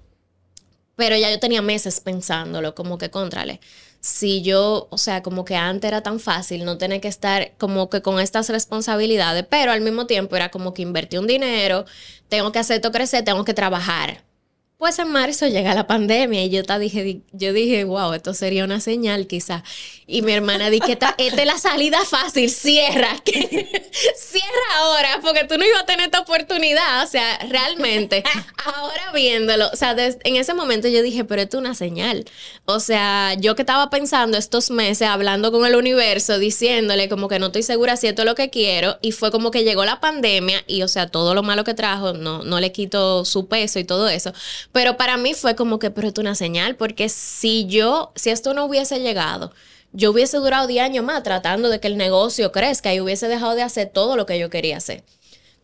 Pero ya yo tenía meses pensándolo, como que contrale. Si yo, o sea, como que antes era tan fácil no tener que estar como que con estas responsabilidades, pero al mismo tiempo era como que invertí un dinero, tengo que hacer esto crecer, tengo que trabajar. Pues en marzo llega la pandemia y yo dije, wow, esto sería una señal quizá. Y mi hermana dice, esta es la salida fácil, cierra ahora, porque tú no ibas a tener esta oportunidad. O sea, realmente, ahora viéndolo, o sea, en ese momento yo dije, pero esto es una señal. O sea, yo que estaba pensando estos meses, hablando con el universo, diciéndole como que no estoy segura si esto es lo que quiero, y fue como que llegó la pandemia y, o sea, todo lo malo que trajo, no le quito su peso y todo eso. Pero para mí fue como que, pero esto es una señal, porque si esto no hubiese llegado, yo hubiese durado 10 años más tratando de que el negocio crezca y hubiese dejado de hacer todo lo que yo quería hacer.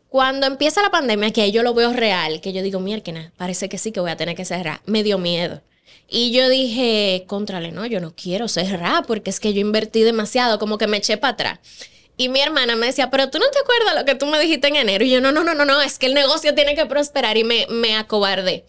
Cuando empieza la pandemia, que ahí yo lo veo real, que yo digo, mierda, parece que sí que voy a tener que cerrar, me dio miedo. Y yo dije, contrale, no, yo no quiero cerrar porque es que yo invertí demasiado, como que me eché para atrás. Y mi hermana me decía, pero tú no te acuerdas lo que tú me dijiste en enero. Y yo, no, es que el negocio tiene que prosperar, y me acobardé.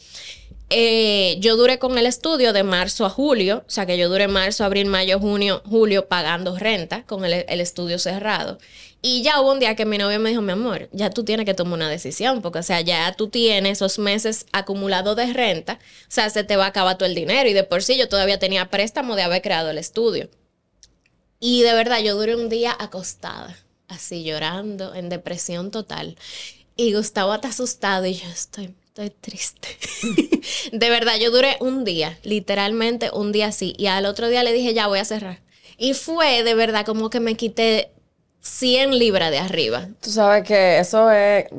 Yo duré con el estudio de marzo a julio, o sea que yo duré marzo, abril, mayo, junio, julio pagando renta con el estudio cerrado. Y ya hubo un día que mi novio me dijo, mi amor, ya tú tienes que tomar una decisión, porque o sea, ya tú tienes esos meses acumulados de renta, o sea, se te va a acabar todo el dinero, y de por sí yo todavía tenía préstamo de haber creado el estudio. Y de verdad, yo duré un día acostada, así llorando, en depresión total. Y Gustavo está asustado y yo estoy triste. De verdad, yo duré un día, literalmente un día así. Y al otro día le dije, ya voy a cerrar. Y fue de verdad como que me quité 100 libras de arriba. Tú sabes que eso es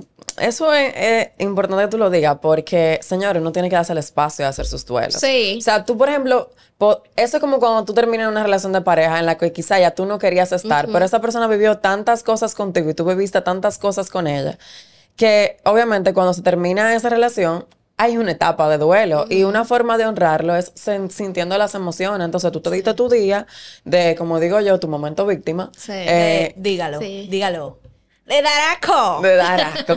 importante que tú lo digas, porque, señores, uno tiene que darse el espacio de hacer sus duelos. Sí. O sea, tú, por ejemplo, eso es como cuando tú terminas una relación de pareja en la que quizá ya tú no querías estar, pero esa persona vivió tantas cosas contigo y tú viviste tantas cosas con ella, que obviamente cuando se termina esa relación hay una etapa de duelo, y una forma de honrarlo es sintiendo las emociones. Entonces tú te diste tu día de, como digo yo, tu momento víctima. Sí. Dígalo. De dar asco,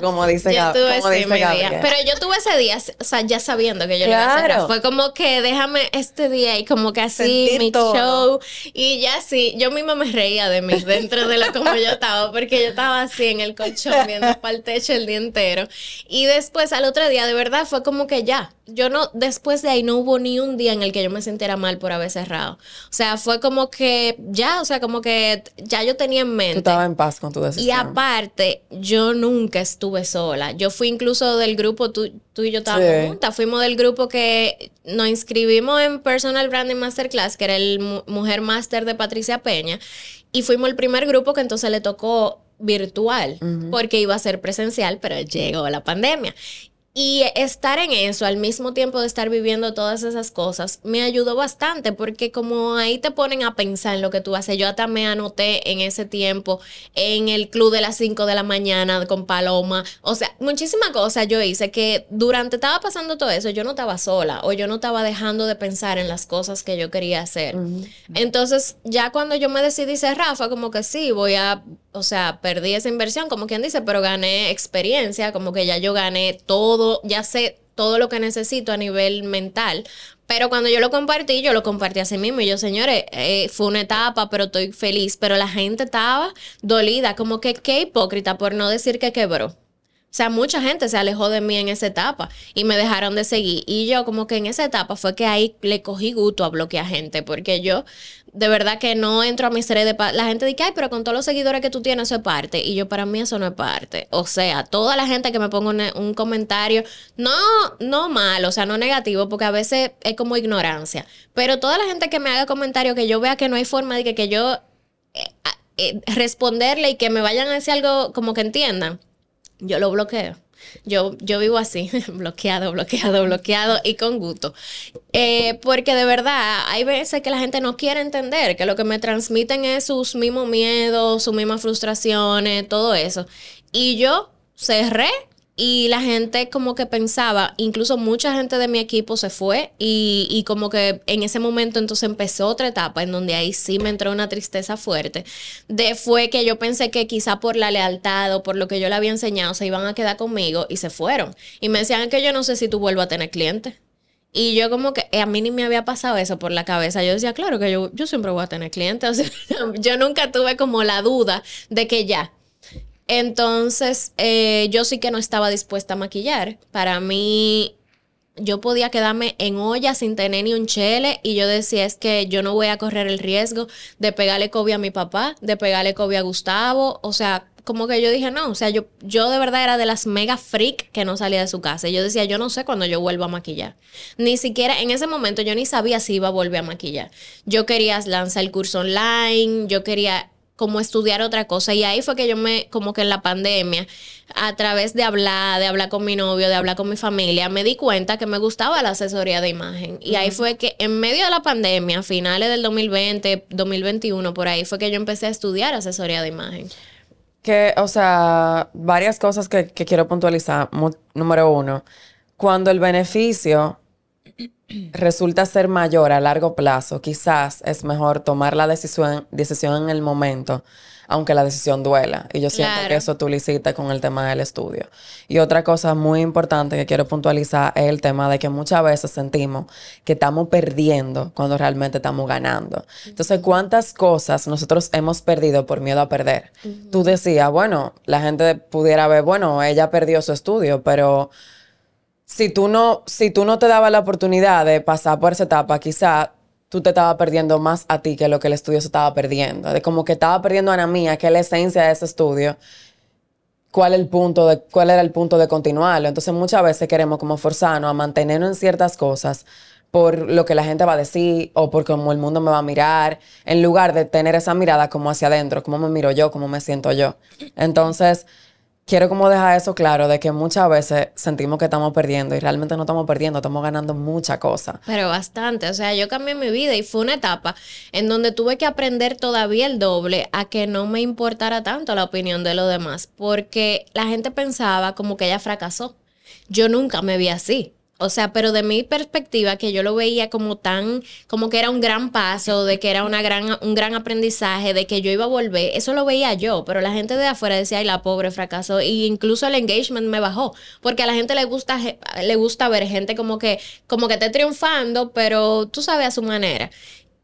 como dice Gaby. Pero yo tuve ese día, o sea, ya sabiendo que yo lo iba a cerrar. Fue como que déjame este día y como que así sentir mi todo. Show. Y ya sí, yo misma me reía de mí dentro de lo como yo estaba, porque yo estaba así en el colchón viendo para el techo el día entero. Y después, al otro día, de verdad, fue como que ya. Después de ahí no hubo ni un día en el que yo me sintiera mal por haber cerrado. O sea, fue como que ya, o sea, como que ya yo tenía en mente. Tú estabas en paz con tu decisión. Y aparte, yo nunca estuve sola. Yo fui incluso del grupo, tú y yo estábamos juntas. Fuimos del grupo que nos inscribimos en Personal Branding Masterclass, que era el Mujer Master de Patricia Peña. Y fuimos el primer grupo que entonces le tocó virtual, porque iba a ser presencial, pero llegó la pandemia. Y estar en eso, al mismo tiempo de estar viviendo todas esas cosas, me ayudó bastante, porque como ahí te ponen a pensar en lo que tú haces. Yo hasta me anoté en ese tiempo en el club de las 5 de la mañana con Paloma. O sea, muchísimas cosas yo hice que durante estaba pasando todo eso, yo no estaba sola, o yo no estaba dejando de pensar en las cosas que yo quería hacer. Entonces, ya cuando yo me decidí cerrar, fue como que sí, o sea, perdí esa inversión, como quien dice, pero gané experiencia, como que ya yo gané todo, ya sé todo lo que necesito a nivel mental. Pero cuando yo lo compartí así mismo. Y yo, señores, fue una etapa, pero estoy feliz. Pero la gente estaba dolida, como que qué hipócrita por no decir que quebró. O sea, mucha gente se alejó de mí en esa etapa y me dejaron de seguir. Y yo como que en esa etapa fue que ahí le cogí gusto a bloquear gente, porque yo de verdad que no entro a mis redes. La gente dice, ay, pero con todos los seguidores que tú tienes, eso es parte. Y yo, para mí eso no es parte. O sea, toda la gente que me ponga un comentario, no mal, o sea, no negativo, porque a veces es como ignorancia. Pero toda la gente que me haga comentarios, que yo vea que no hay forma de que yo responderle y que me vayan a decir algo como que entiendan, yo lo bloqueo. Yo vivo así, bloqueado y con gusto. Porque de verdad hay veces que la gente no quiere entender que lo que me transmiten es sus mismos miedos, sus mismas frustraciones, todo eso. Y yo cerré y la gente como que pensaba, incluso mucha gente de mi equipo se fue y como que en ese momento entonces empezó otra etapa en donde ahí sí me entró una tristeza fuerte. Fue que yo pensé que quizá por la lealtad o por lo que yo le había enseñado se iban a quedar conmigo y se fueron. Y me decían que yo no sé si tú vuelvas a tener clientes. Y yo como que a mí ni me había pasado eso por la cabeza. Yo decía, claro que yo siempre voy a tener clientes. O sea, yo nunca tuve como la duda de que ya. Entonces, yo sí que no estaba dispuesta a maquillar. Para mí, yo podía quedarme en olla sin tener ni un chele. Y yo decía, es que yo no voy a correr el riesgo de pegarle COVID a mi papá, de pegarle COVID a Gustavo. O sea, como que yo dije, no. O sea, yo de verdad era de las mega freak que no salía de su casa. Y yo decía, yo no sé cuándo yo vuelvo a maquillar. Ni siquiera en ese momento yo ni sabía si iba a volver a maquillar. Yo quería lanzar el curso online, yo quería como estudiar otra cosa, y ahí fue que yo me, como que en la pandemia, a través de hablar con mi novio, de hablar con mi familia, me di cuenta que me gustaba la asesoría de imagen, y ahí fue que en medio de la pandemia, finales del 2020, 2021, por ahí fue que yo empecé a estudiar asesoría de imagen. Que, o sea, varias cosas que quiero puntualizar. Número uno, cuando el beneficio resulta ser mayor a largo plazo, quizás es mejor tomar la decisión en el momento, aunque la decisión duela. Y yo siento que eso tú lo hiciste con el tema del estudio. Y otra cosa muy importante que quiero puntualizar es el tema de que muchas veces sentimos que estamos perdiendo cuando realmente estamos ganando. Entonces, ¿cuántas cosas nosotros hemos perdido por miedo a perder? Uh-huh. Tú decías, bueno, la gente pudiera ver, bueno, ella perdió su estudio, pero si tú no te dabas la oportunidad de pasar por esa etapa, quizá tú te estabas perdiendo más a ti que lo que el estudio se estaba perdiendo. De como que estaba perdiendo a Ana Mía, que es la esencia de ese estudio. ¿Cuál era el punto de continuarlo? Entonces muchas veces queremos como forzarnos a mantenernos en ciertas cosas por lo que la gente va a decir o por cómo el mundo me va a mirar, en lugar de tener esa mirada como hacia adentro, cómo me miro yo, cómo me siento yo. Entonces quiero como dejar eso claro, de que muchas veces sentimos que estamos perdiendo y realmente no estamos perdiendo, estamos ganando mucha cosa. Pero bastante, o sea, yo cambié mi vida y fue una etapa en donde tuve que aprender todavía el doble a que no me importara tanto la opinión de los demás, porque la gente pensaba como que ella fracasó. Yo nunca me vi así. O sea, pero de mi perspectiva, que yo lo veía como tan, como que era un gran paso, de que era un gran aprendizaje, de que yo iba a volver, eso lo veía yo, pero la gente de afuera decía, ay, la pobre fracasó, y incluso el engagement me bajó, porque a la gente le gusta ver gente como que esté triunfando, pero tú sabes, a su manera.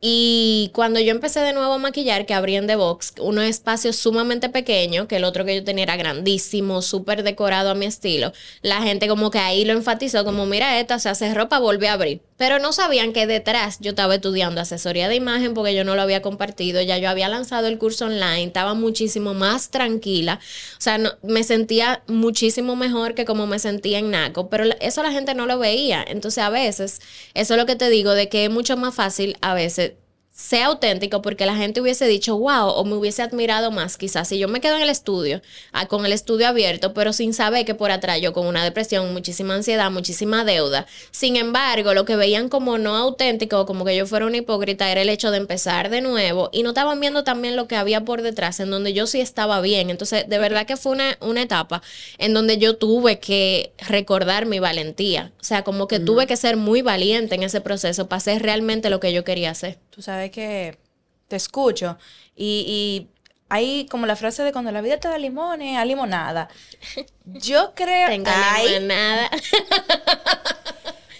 Y cuando yo empecé de nuevo a maquillar, que abrí en The Box, un espacio sumamente pequeño, que el otro que yo tenía era grandísimo, súper decorado a mi estilo, la gente como que ahí lo enfatizó, como mira esta, o sea, hace ropa, volví a abrir. Pero no sabían que detrás yo estaba estudiando asesoría de imagen, porque yo no lo había compartido, ya yo había lanzado el curso online, estaba muchísimo más tranquila, o sea, no, me sentía muchísimo mejor que como me sentía en Naco, pero eso la gente no lo veía. Entonces a veces, eso es lo que te digo, de que es mucho más fácil a veces sea auténtico, porque la gente hubiese dicho wow, o me hubiese admirado más quizás si yo me quedo en el estudio, con el estudio abierto, pero sin saber que por atrás yo con una depresión, muchísima ansiedad, muchísima deuda. Sin embargo, lo que veían como no auténtico, como que yo fuera una hipócrita, era el hecho de empezar de nuevo, y no estaban viendo también lo que había por detrás, en donde yo sí estaba bien. Entonces de verdad que fue una etapa en donde yo tuve que recordar mi valentía, o sea, como que tuve que ser muy valiente en ese proceso para hacer realmente lo que yo quería hacer. Tú sabes que te escucho y hay como la frase de cuando la vida te da limones, a limonada. Yo creo que limonada.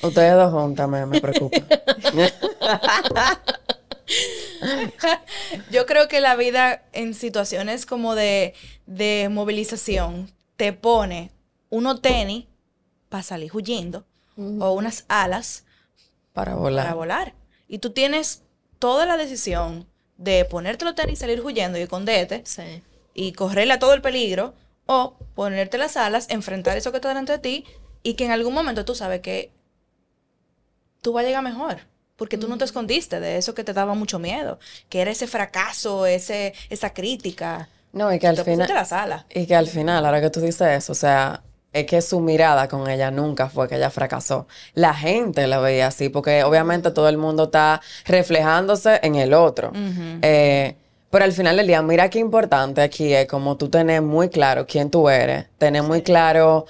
Ustedes dos juntas me preocupa. Yo creo que la vida en situaciones como de movilización te pone unos tenis para salir huyendo, o unas alas para volar. Y tú tienes toda la decisión de ponerte los tenis y salir huyendo y esconderte, sí, y correrle a todo el peligro, o ponerte las alas, enfrentar eso que está delante de ti, y que en algún momento tú sabes que tú vas a llegar mejor, porque tú no te escondiste de eso que te daba mucho miedo, que era ese fracaso, esa crítica. No, y que al final... Te pusiste las alas. Y que al final, ahora que tú dices eso, o sea... Es que su mirada con ella nunca fue que ella fracasó. La gente la veía así, porque obviamente todo el mundo está reflejándose en el otro. Uh-huh. Pero al final del día, mira qué importante aquí es como tú tener muy claro quién tú eres, tener muy claro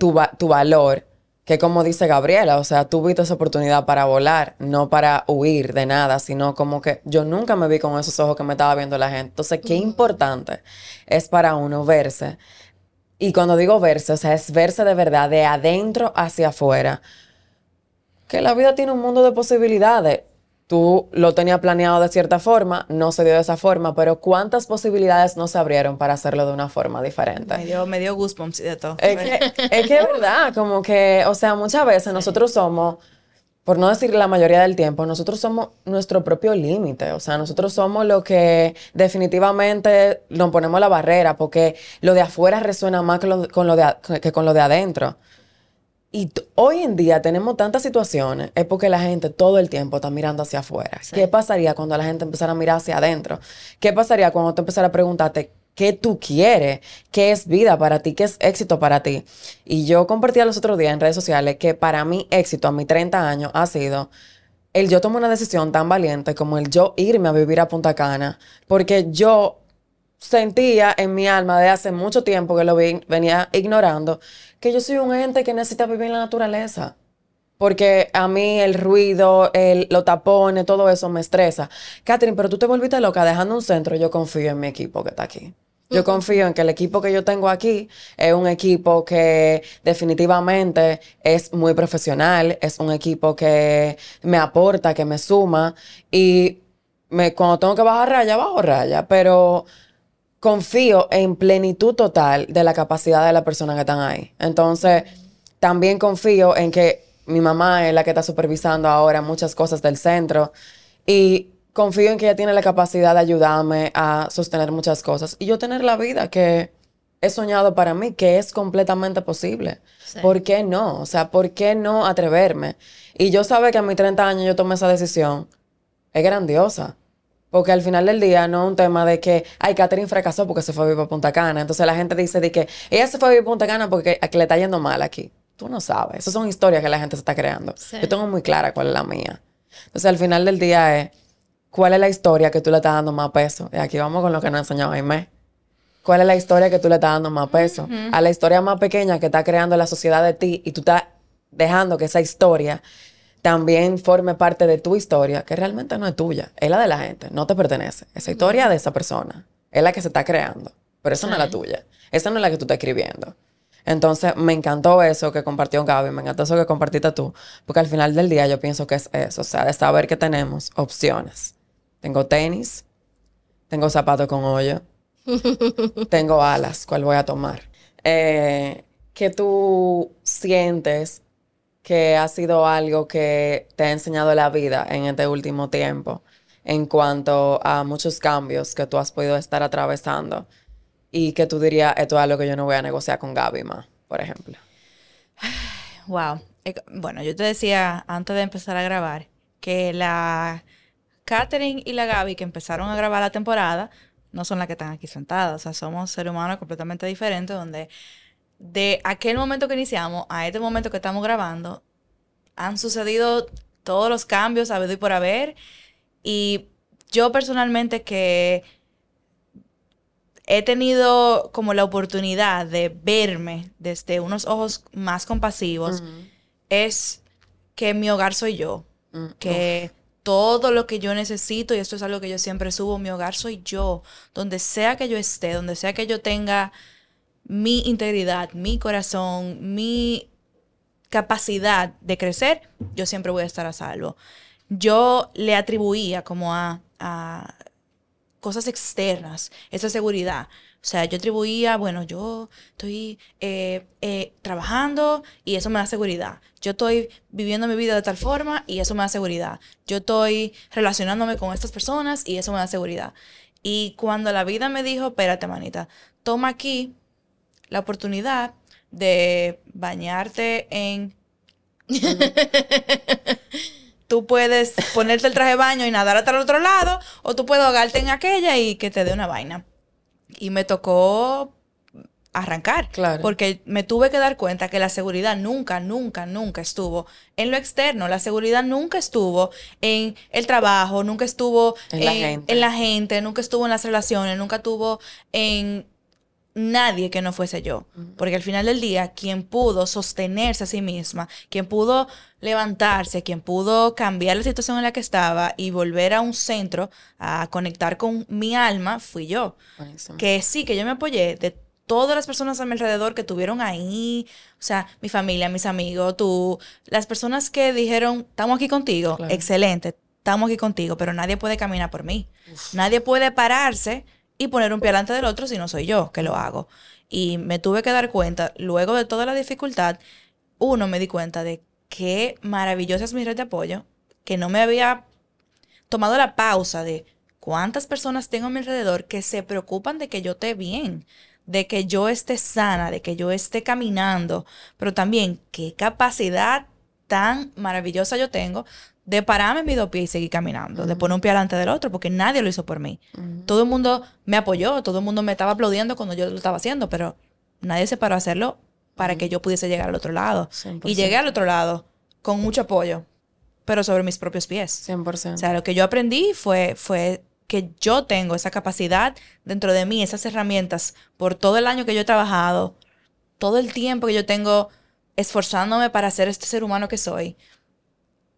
tu valor, que como dice Gabriela, o sea, tú viste esa oportunidad para volar, no para huir de nada, sino como que yo nunca me vi con esos ojos que me estaba viendo la gente. Entonces, qué importante es para uno verse. Y cuando digo verse, o sea, es verse de verdad, de adentro hacia afuera. Que la vida tiene un mundo de posibilidades. Tú lo tenías planeado de cierta forma, no se dio de esa forma, pero ¿cuántas posibilidades no se abrieron para hacerlo de una forma diferente? Me dio goosebumps de todo. Es que es verdad, como que, o sea, muchas veces nosotros somos, por no decir la mayoría del tiempo, nosotros somos nuestro propio límite. O sea, nosotros somos lo que definitivamente nos ponemos la barrera, porque lo de afuera resuena más con lo de adentro. Y hoy en día tenemos tantas situaciones, es porque la gente todo el tiempo está mirando hacia afuera. Sí. ¿Qué pasaría cuando la gente empezara a mirar hacia adentro? ¿Qué pasaría cuando tú empezara a preguntarte qué tú quieres, qué es vida para ti, qué es éxito para ti? Y yo compartía los otros días en redes sociales que para mí éxito a mis 30 años ha sido el yo tomar una decisión tan valiente como el yo irme a vivir a Punta Cana, porque yo sentía en mi alma de hace mucho tiempo que lo venía ignorando, que yo soy un ente que necesita vivir en la naturaleza. Porque a mí el ruido, los tapones, todo eso me estresa. Katherine, pero tú te volviste loca dejando un centro. Yo confío en mi equipo que está aquí. Yo confío en que el equipo que yo tengo aquí es un equipo que definitivamente es muy profesional, es un equipo que me aporta, que me suma, y cuando tengo que bajar raya, bajo raya, pero confío en plenitud total de la capacidad de las personas que están ahí. Entonces, también confío en que mi mamá es la que está supervisando ahora muchas cosas del centro, y confío en que ella tiene la capacidad de ayudarme a sostener muchas cosas. Y yo tener la vida que he soñado para mí, que es completamente posible. Sí. ¿Por qué no? O sea, ¿por qué no atreverme? Y yo sabe que a mis 30 años yo tomé esa decisión. Es grandiosa. Porque al final del día no es un tema de que, ay, Katherine fracasó porque se fue a vivir a Punta Cana. Entonces la gente dice de que ella se fue a vivir a Punta Cana porque le está yendo mal aquí. Tú no sabes. Esas son historias que la gente se está creando. Sí. Yo tengo muy clara cuál es la mía. Entonces al final del día es... ¿Cuál es la historia que tú le estás dando más peso? Y aquí vamos con lo que nos enseñaba Aimé. ¿Cuál es la historia que tú le estás dando más peso? Uh-huh. A la historia más pequeña que está creando la sociedad de ti, y tú estás dejando que esa historia también forme parte de tu historia, que realmente no es tuya, es la de la gente, no te pertenece. Esa historia de esa persona es la que se está creando, pero esa no es la tuya. Esa no es la que tú estás escribiendo. Entonces, me encantó eso que compartió Gaby, me encantó eso que compartiste tú, porque al final del día yo pienso que es eso, o sea, de saber que tenemos opciones. Tengo tenis, tengo zapatos con hoyo, tengo alas, ¿cuál voy a tomar? ¿Qué tú sientes que ha sido algo que te ha enseñado la vida en este último tiempo en cuanto a muchos cambios que tú has podido estar atravesando y que tú dirías, esto es algo que yo no voy a negociar con Gaby más, por ejemplo? Wow. Bueno, yo te decía antes de empezar a grabar que la... Katherine y la Gaby que empezaron a grabar la temporada no son las que están aquí sentadas. O sea, somos seres humanos completamente diferentes, donde de aquel momento que iniciamos a este momento que estamos grabando han sucedido todos los cambios habido y por haber. Y yo personalmente, que he tenido como la oportunidad de verme desde unos ojos más compasivos, es que mi hogar soy yo. Que... Todo lo que yo necesito, y esto es algo que yo siempre subo, mi hogar soy yo. Donde sea que yo esté, donde sea que yo tenga mi integridad, mi corazón, mi capacidad de crecer, yo siempre voy a estar a salvo. Yo le atribuía como a cosas externas, esa seguridad. O sea, yo atribuía, bueno, yo estoy trabajando y eso me da seguridad. Yo estoy viviendo mi vida de tal forma y eso me da seguridad. Yo estoy relacionándome con estas personas y eso me da seguridad. Y cuando la vida me dijo, espérate, manita, toma aquí la oportunidad de bañarte en... Tú puedes ponerte el traje de baño y nadar hasta el otro lado, o tú puedes ahogarte en aquella y que te dé una vaina. Y me tocó arrancar. Claro. Porque me tuve que dar cuenta que la seguridad nunca, nunca, nunca estuvo en lo externo. La seguridad nunca estuvo en el trabajo, nunca estuvo en la gente, nunca estuvo en las relaciones, nunca estuvo en nadie que no fuese yo. Porque al final del día, quien pudo sostenerse a sí misma, quien pudo levantarse, quien pudo cambiar la situación en la que estaba y volver a un centro a conectar con mi alma, fui yo. Buenísimo. Que sí, que yo me apoyé de todas las personas a mi alrededor que estuvieron ahí, o sea, mi familia, mis amigos, tú, las personas que dijeron, estamos aquí contigo, claro, excelente, estamos aquí contigo, pero nadie puede caminar por mí. Uf. Nadie puede pararse y poner un pie delante del otro si no soy yo que lo hago. Y me tuve que dar cuenta, luego de toda la dificultad, me di cuenta de qué maravillosa es mi red de apoyo, que no me había tomado la pausa de cuántas personas tengo a mi alrededor que se preocupan de que yo esté bien, de que yo esté sana, de que yo esté caminando, pero también qué capacidad tan maravillosa yo tengo de pararme en mis dos pies y seguir caminando, de poner un pie delante del otro, porque nadie lo hizo por mí. Todo el mundo me apoyó, todo el mundo me estaba aplaudiendo cuando yo lo estaba haciendo, pero nadie se paró a hacerlo para que yo pudiese llegar al otro lado. 100%. Y llegué al otro lado con mucho apoyo, pero sobre mis propios pies. 100%. O sea, lo que yo aprendí fue que yo tengo esa capacidad dentro de mí, esas herramientas, por todo el año que yo he trabajado, todo el tiempo que yo tengo esforzándome para ser este ser humano que soy.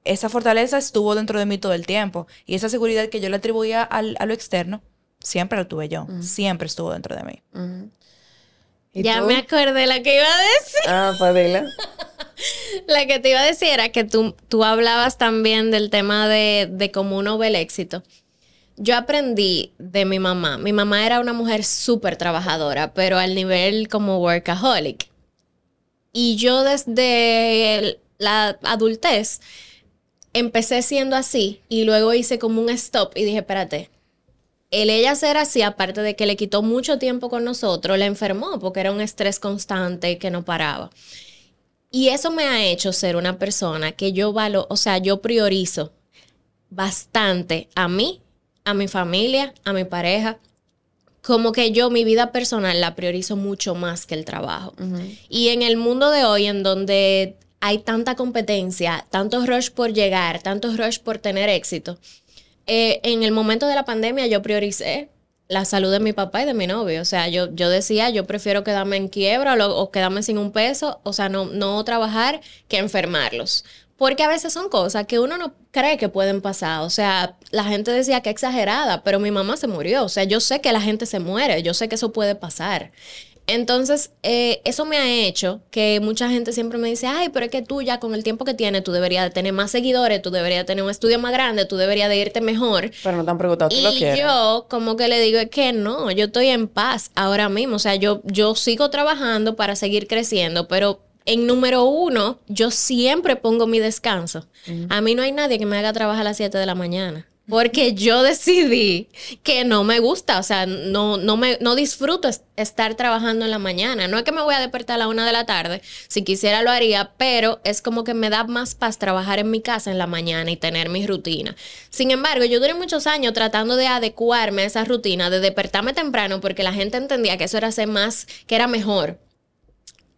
Esa fortaleza estuvo dentro de mí todo el tiempo. Y esa seguridad que yo le atribuía a lo externo, siempre la tuve yo. Siempre estuvo dentro de mí. Ya tú? Me acordé la que iba a decir. Ah, Padilla. La que te iba a decir era que tú hablabas también del tema de cómo uno ve el éxito. Yo aprendí de mi mamá. Mi mamá era una mujer súper trabajadora, pero al nivel como workaholic. Y yo desde la adultez... empecé siendo así y luego hice como un stop y dije, espérate, ella ser así, aparte de que le quitó mucho tiempo con nosotros, la enfermó porque era un estrés constante que no paraba. Y eso me ha hecho ser una persona que yo valoro, o sea, yo priorizo bastante a mí, a mi familia, a mi pareja. Como que yo mi vida personal la priorizo mucho más que el trabajo. Y en el mundo de hoy, en donde... hay tanta competencia, tantos rush por llegar, tantos rush por tener éxito. En el momento de la pandemia yo prioricé la salud de mi papá y de mi novio. O sea, yo decía, yo prefiero quedarme en quiebra o quedarme sin un peso, o sea, no trabajar que enfermarlos. Porque a veces son cosas que uno no cree que pueden pasar. O sea, la gente decía que exagerada, pero mi mamá se murió. O sea, yo sé que la gente se muere, yo sé que eso puede pasar. Entonces, eso me ha hecho que mucha gente siempre me dice, ay, pero es que tú ya con el tiempo que tienes, tú deberías de tener más seguidores, tú deberías de tener un estudio más grande, tú deberías de irte mejor. Pero no te han preguntado, ¿tú lo quieres? Y yo como que le digo, es que no, yo estoy en paz ahora mismo. O sea, yo sigo trabajando para seguir creciendo, pero en número uno, yo siempre pongo mi descanso. A mí no hay nadie que me haga trabajar a las 7 de la mañana. Porque yo decidí que no me gusta, o sea, no disfruto estar trabajando en la mañana. No es que me voy a despertar a la 1 de la tarde, si quisiera lo haría, pero es como que me da más paz trabajar en mi casa en la mañana y tener mi rutina. Sin embargo, yo duré muchos años tratando de adecuarme a esa rutina, de despertarme temprano, porque la gente entendía que eso era ser más, que era mejor.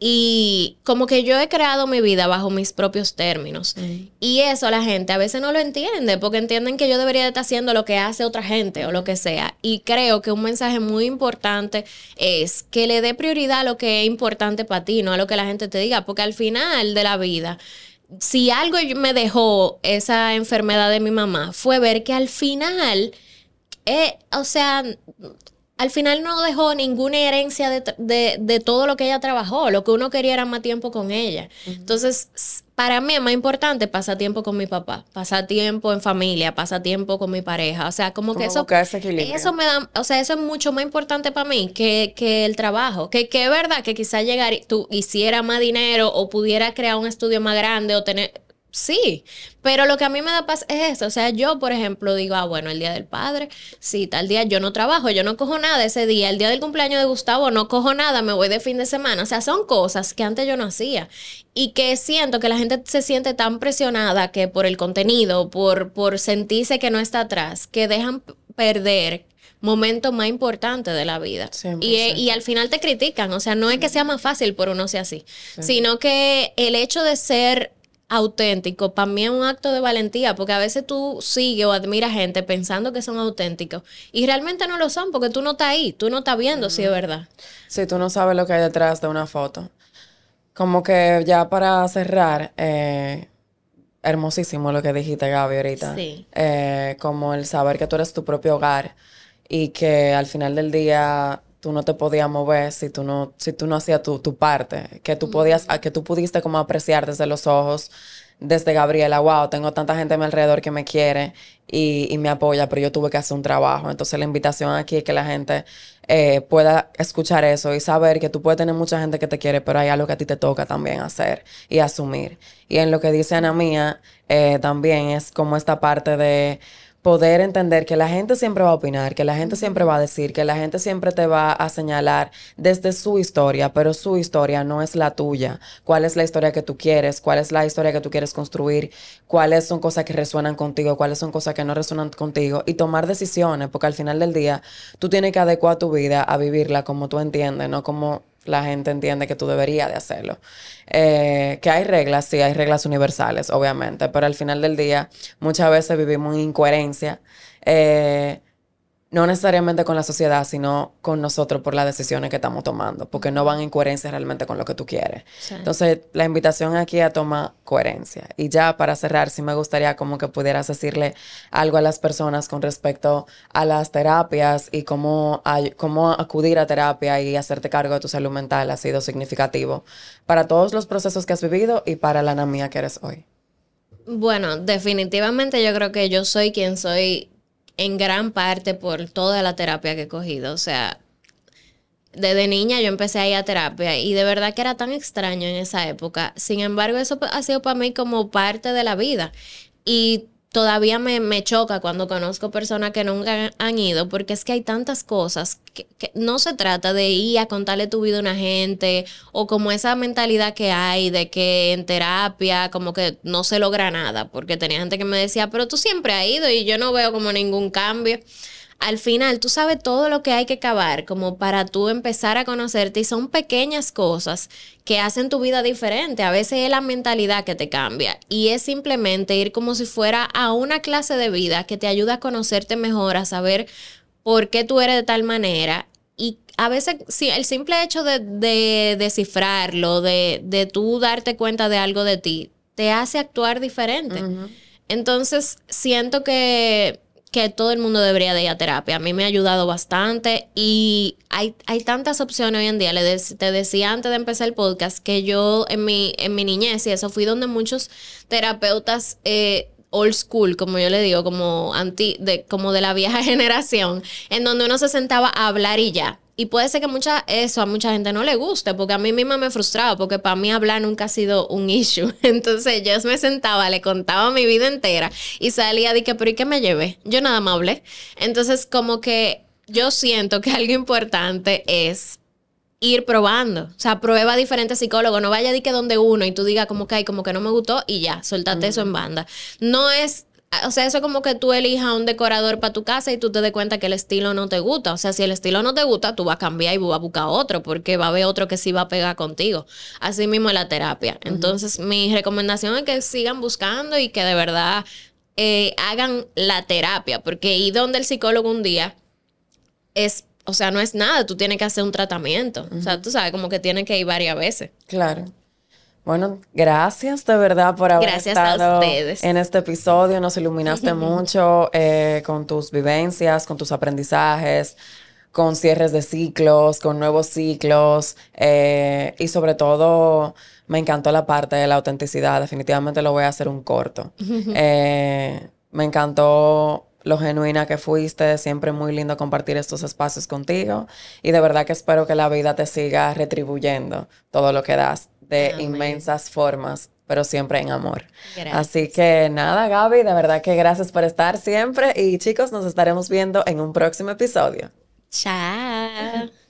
Y como que yo he creado mi vida bajo mis propios términos. Y eso la gente a veces no lo entiende, porque entienden que yo debería estar haciendo lo que hace otra gente o lo que sea. Y creo que un mensaje muy importante es que le dé prioridad a lo que es importante para ti, no a lo que la gente te diga. Porque al final de la vida, si algo me dejó esa enfermedad de mi mamá, fue ver que al final, o sea... al final no dejó ninguna herencia de todo lo que ella trabajó. Lo que uno quería era más tiempo con ella. Uh-huh. Entonces, para mí es más importante pasar tiempo con mi papá, pasar tiempo en familia, pasar tiempo con mi pareja. O sea, como que eso me da, o sea, eso es mucho más importante para mí que el trabajo. Que es verdad que quizás llegar y tú hiciera más dinero o pudiera crear un estudio más grande o tener... Sí, pero lo que a mí me da paz es eso. O sea, yo, por ejemplo, digo, bueno, el Día del Padre, sí, tal día yo no trabajo, yo no cojo nada ese día. El día del cumpleaños de Gustavo no cojo nada, me voy de fin de semana. O sea, son cosas que antes yo no hacía y que siento que la gente se siente tan presionada que por el contenido, por sentirse que no está atrás, que dejan perder momentos más importantes de la vida. Y al final te critican. O sea, no es que sea más fácil por uno sea así, sino que el hecho de ser... auténtico, para mí es un acto de valentía, porque a veces tú sigues o admiras gente pensando que son auténticos y realmente no lo son, porque tú no estás ahí, tú no estás viendo si es verdad. Sí, tú no sabes lo que hay detrás de una foto. Como que ya para cerrar, hermosísimo lo que dijiste, Gaby, ahorita. Sí. Como el saber que tú eres tu propio hogar y que al final del día... tú no te podías mover si tú no hacías tu parte, que tú pudiste como apreciar desde los ojos, desde Gabriela, wow, tengo tanta gente a mi alrededor que me quiere y me apoya, pero yo tuve que hacer un trabajo. Entonces la invitación aquí es que la gente pueda escuchar eso y saber que tú puedes tener mucha gente que te quiere, pero hay algo que a ti te toca también hacer y asumir. Y en lo que dice Ana Mía, también es como esta parte de... poder entender que la gente siempre va a opinar, que la gente siempre va a decir, que la gente siempre te va a señalar desde su historia, pero su historia no es la tuya. ¿Cuál es la historia que tú quieres? ¿Cuál es la historia que tú quieres construir? ¿Cuáles son cosas que resuenan contigo? ¿Cuáles son cosas que no resuenan contigo? Y tomar decisiones, porque al final del día tú tienes que adecuar tu vida a vivirla como tú entiendes, no como... la gente entiende que tú deberías de hacerlo. Que hay reglas, sí, hay reglas universales, obviamente, pero al final del día muchas veces vivimos en incoherencia, no necesariamente con la sociedad, sino con nosotros por las decisiones que estamos tomando, porque no van en coherencia realmente con lo que tú quieres. Sí. Entonces, la invitación aquí es a tomar coherencia. Y ya para cerrar, sí me gustaría como que pudieras decirle algo a las personas con respecto a las terapias y cómo acudir a terapia y hacerte cargo de tu salud mental ha sido significativo para todos los procesos que has vivido y para la Ana Mía que eres hoy. Bueno, definitivamente yo creo que yo soy quien soy en gran parte por toda la terapia que he cogido. O sea, desde niña yo empecé a ir a terapia y de verdad que era tan extraño en esa época. Sin embargo, eso ha sido para mí como parte de la vida. Y todavía me choca cuando conozco personas que nunca han ido, porque es que hay tantas cosas que no se trata de ir a contarle tu vida a una gente, o como esa mentalidad que hay de que en terapia como que no se logra nada, porque tenía gente que me decía, pero tú siempre has ido y yo no veo como ningún cambio. Al final, tú sabes todo lo que hay que cavar como para tú empezar a conocerte, y son pequeñas cosas que hacen tu vida diferente. A veces es la mentalidad que te cambia y es simplemente ir como si fuera a una clase de vida que te ayuda a conocerte mejor, a saber por qué tú eres de tal manera. Y a veces sí, el simple hecho de descifrarlo, de tú darte cuenta de algo de ti, te hace actuar diferente. Uh-huh. Entonces, siento que todo el mundo debería de ir a terapia. A mí me ha ayudado bastante y hay tantas opciones hoy en día. Te decía antes de empezar el podcast que yo en mi niñez y eso fui donde muchos terapeutas old school, como yo le digo, como de la vieja generación, en donde uno se sentaba a hablar y ya. Y puede ser que eso a mucha gente no le guste, porque a mí misma me frustraba, porque para mí hablar nunca ha sido un issue. Entonces yo me sentaba, le contaba mi vida entera y salía de que, pero ¿y qué me llevé? Yo nada más hablé. Entonces como que yo siento que algo importante es ir probando. O sea, prueba diferentes psicólogos. No vaya de que donde uno y tú digas como que hay, como que no me gustó y ya, suéltate eso en banda. No es... O sea, eso es como que tú elijas un decorador para tu casa y tú te des cuenta que el estilo no te gusta. O sea, si el estilo no te gusta, tú vas a cambiar y vas a buscar otro, porque va a haber otro que sí va a pegar contigo. Así mismo es la terapia. Uh-huh. Entonces, mi recomendación es que sigan buscando y que de verdad hagan la terapia, porque ir donde el psicólogo un día es... O sea, no es nada. Tú tienes que hacer un tratamiento. Uh-huh. O sea, tú sabes, como que tienes que ir varias veces. Claro. Bueno, gracias de verdad por haber estado en este episodio. Nos iluminaste mucho con tus vivencias, con tus aprendizajes, con cierres de ciclos, con nuevos ciclos, y sobre todo me encantó la parte de la autenticidad. Definitivamente lo voy a hacer un corto. Me encantó lo genuina que fuiste, siempre muy lindo compartir estos espacios contigo y de verdad que espero que la vida te siga retribuyendo todo lo que das de inmensas formas, pero siempre en amor. Gracias. Así que nada, Gaby, de verdad que gracias por estar siempre y chicos, nos estaremos viendo en un próximo episodio. Chao.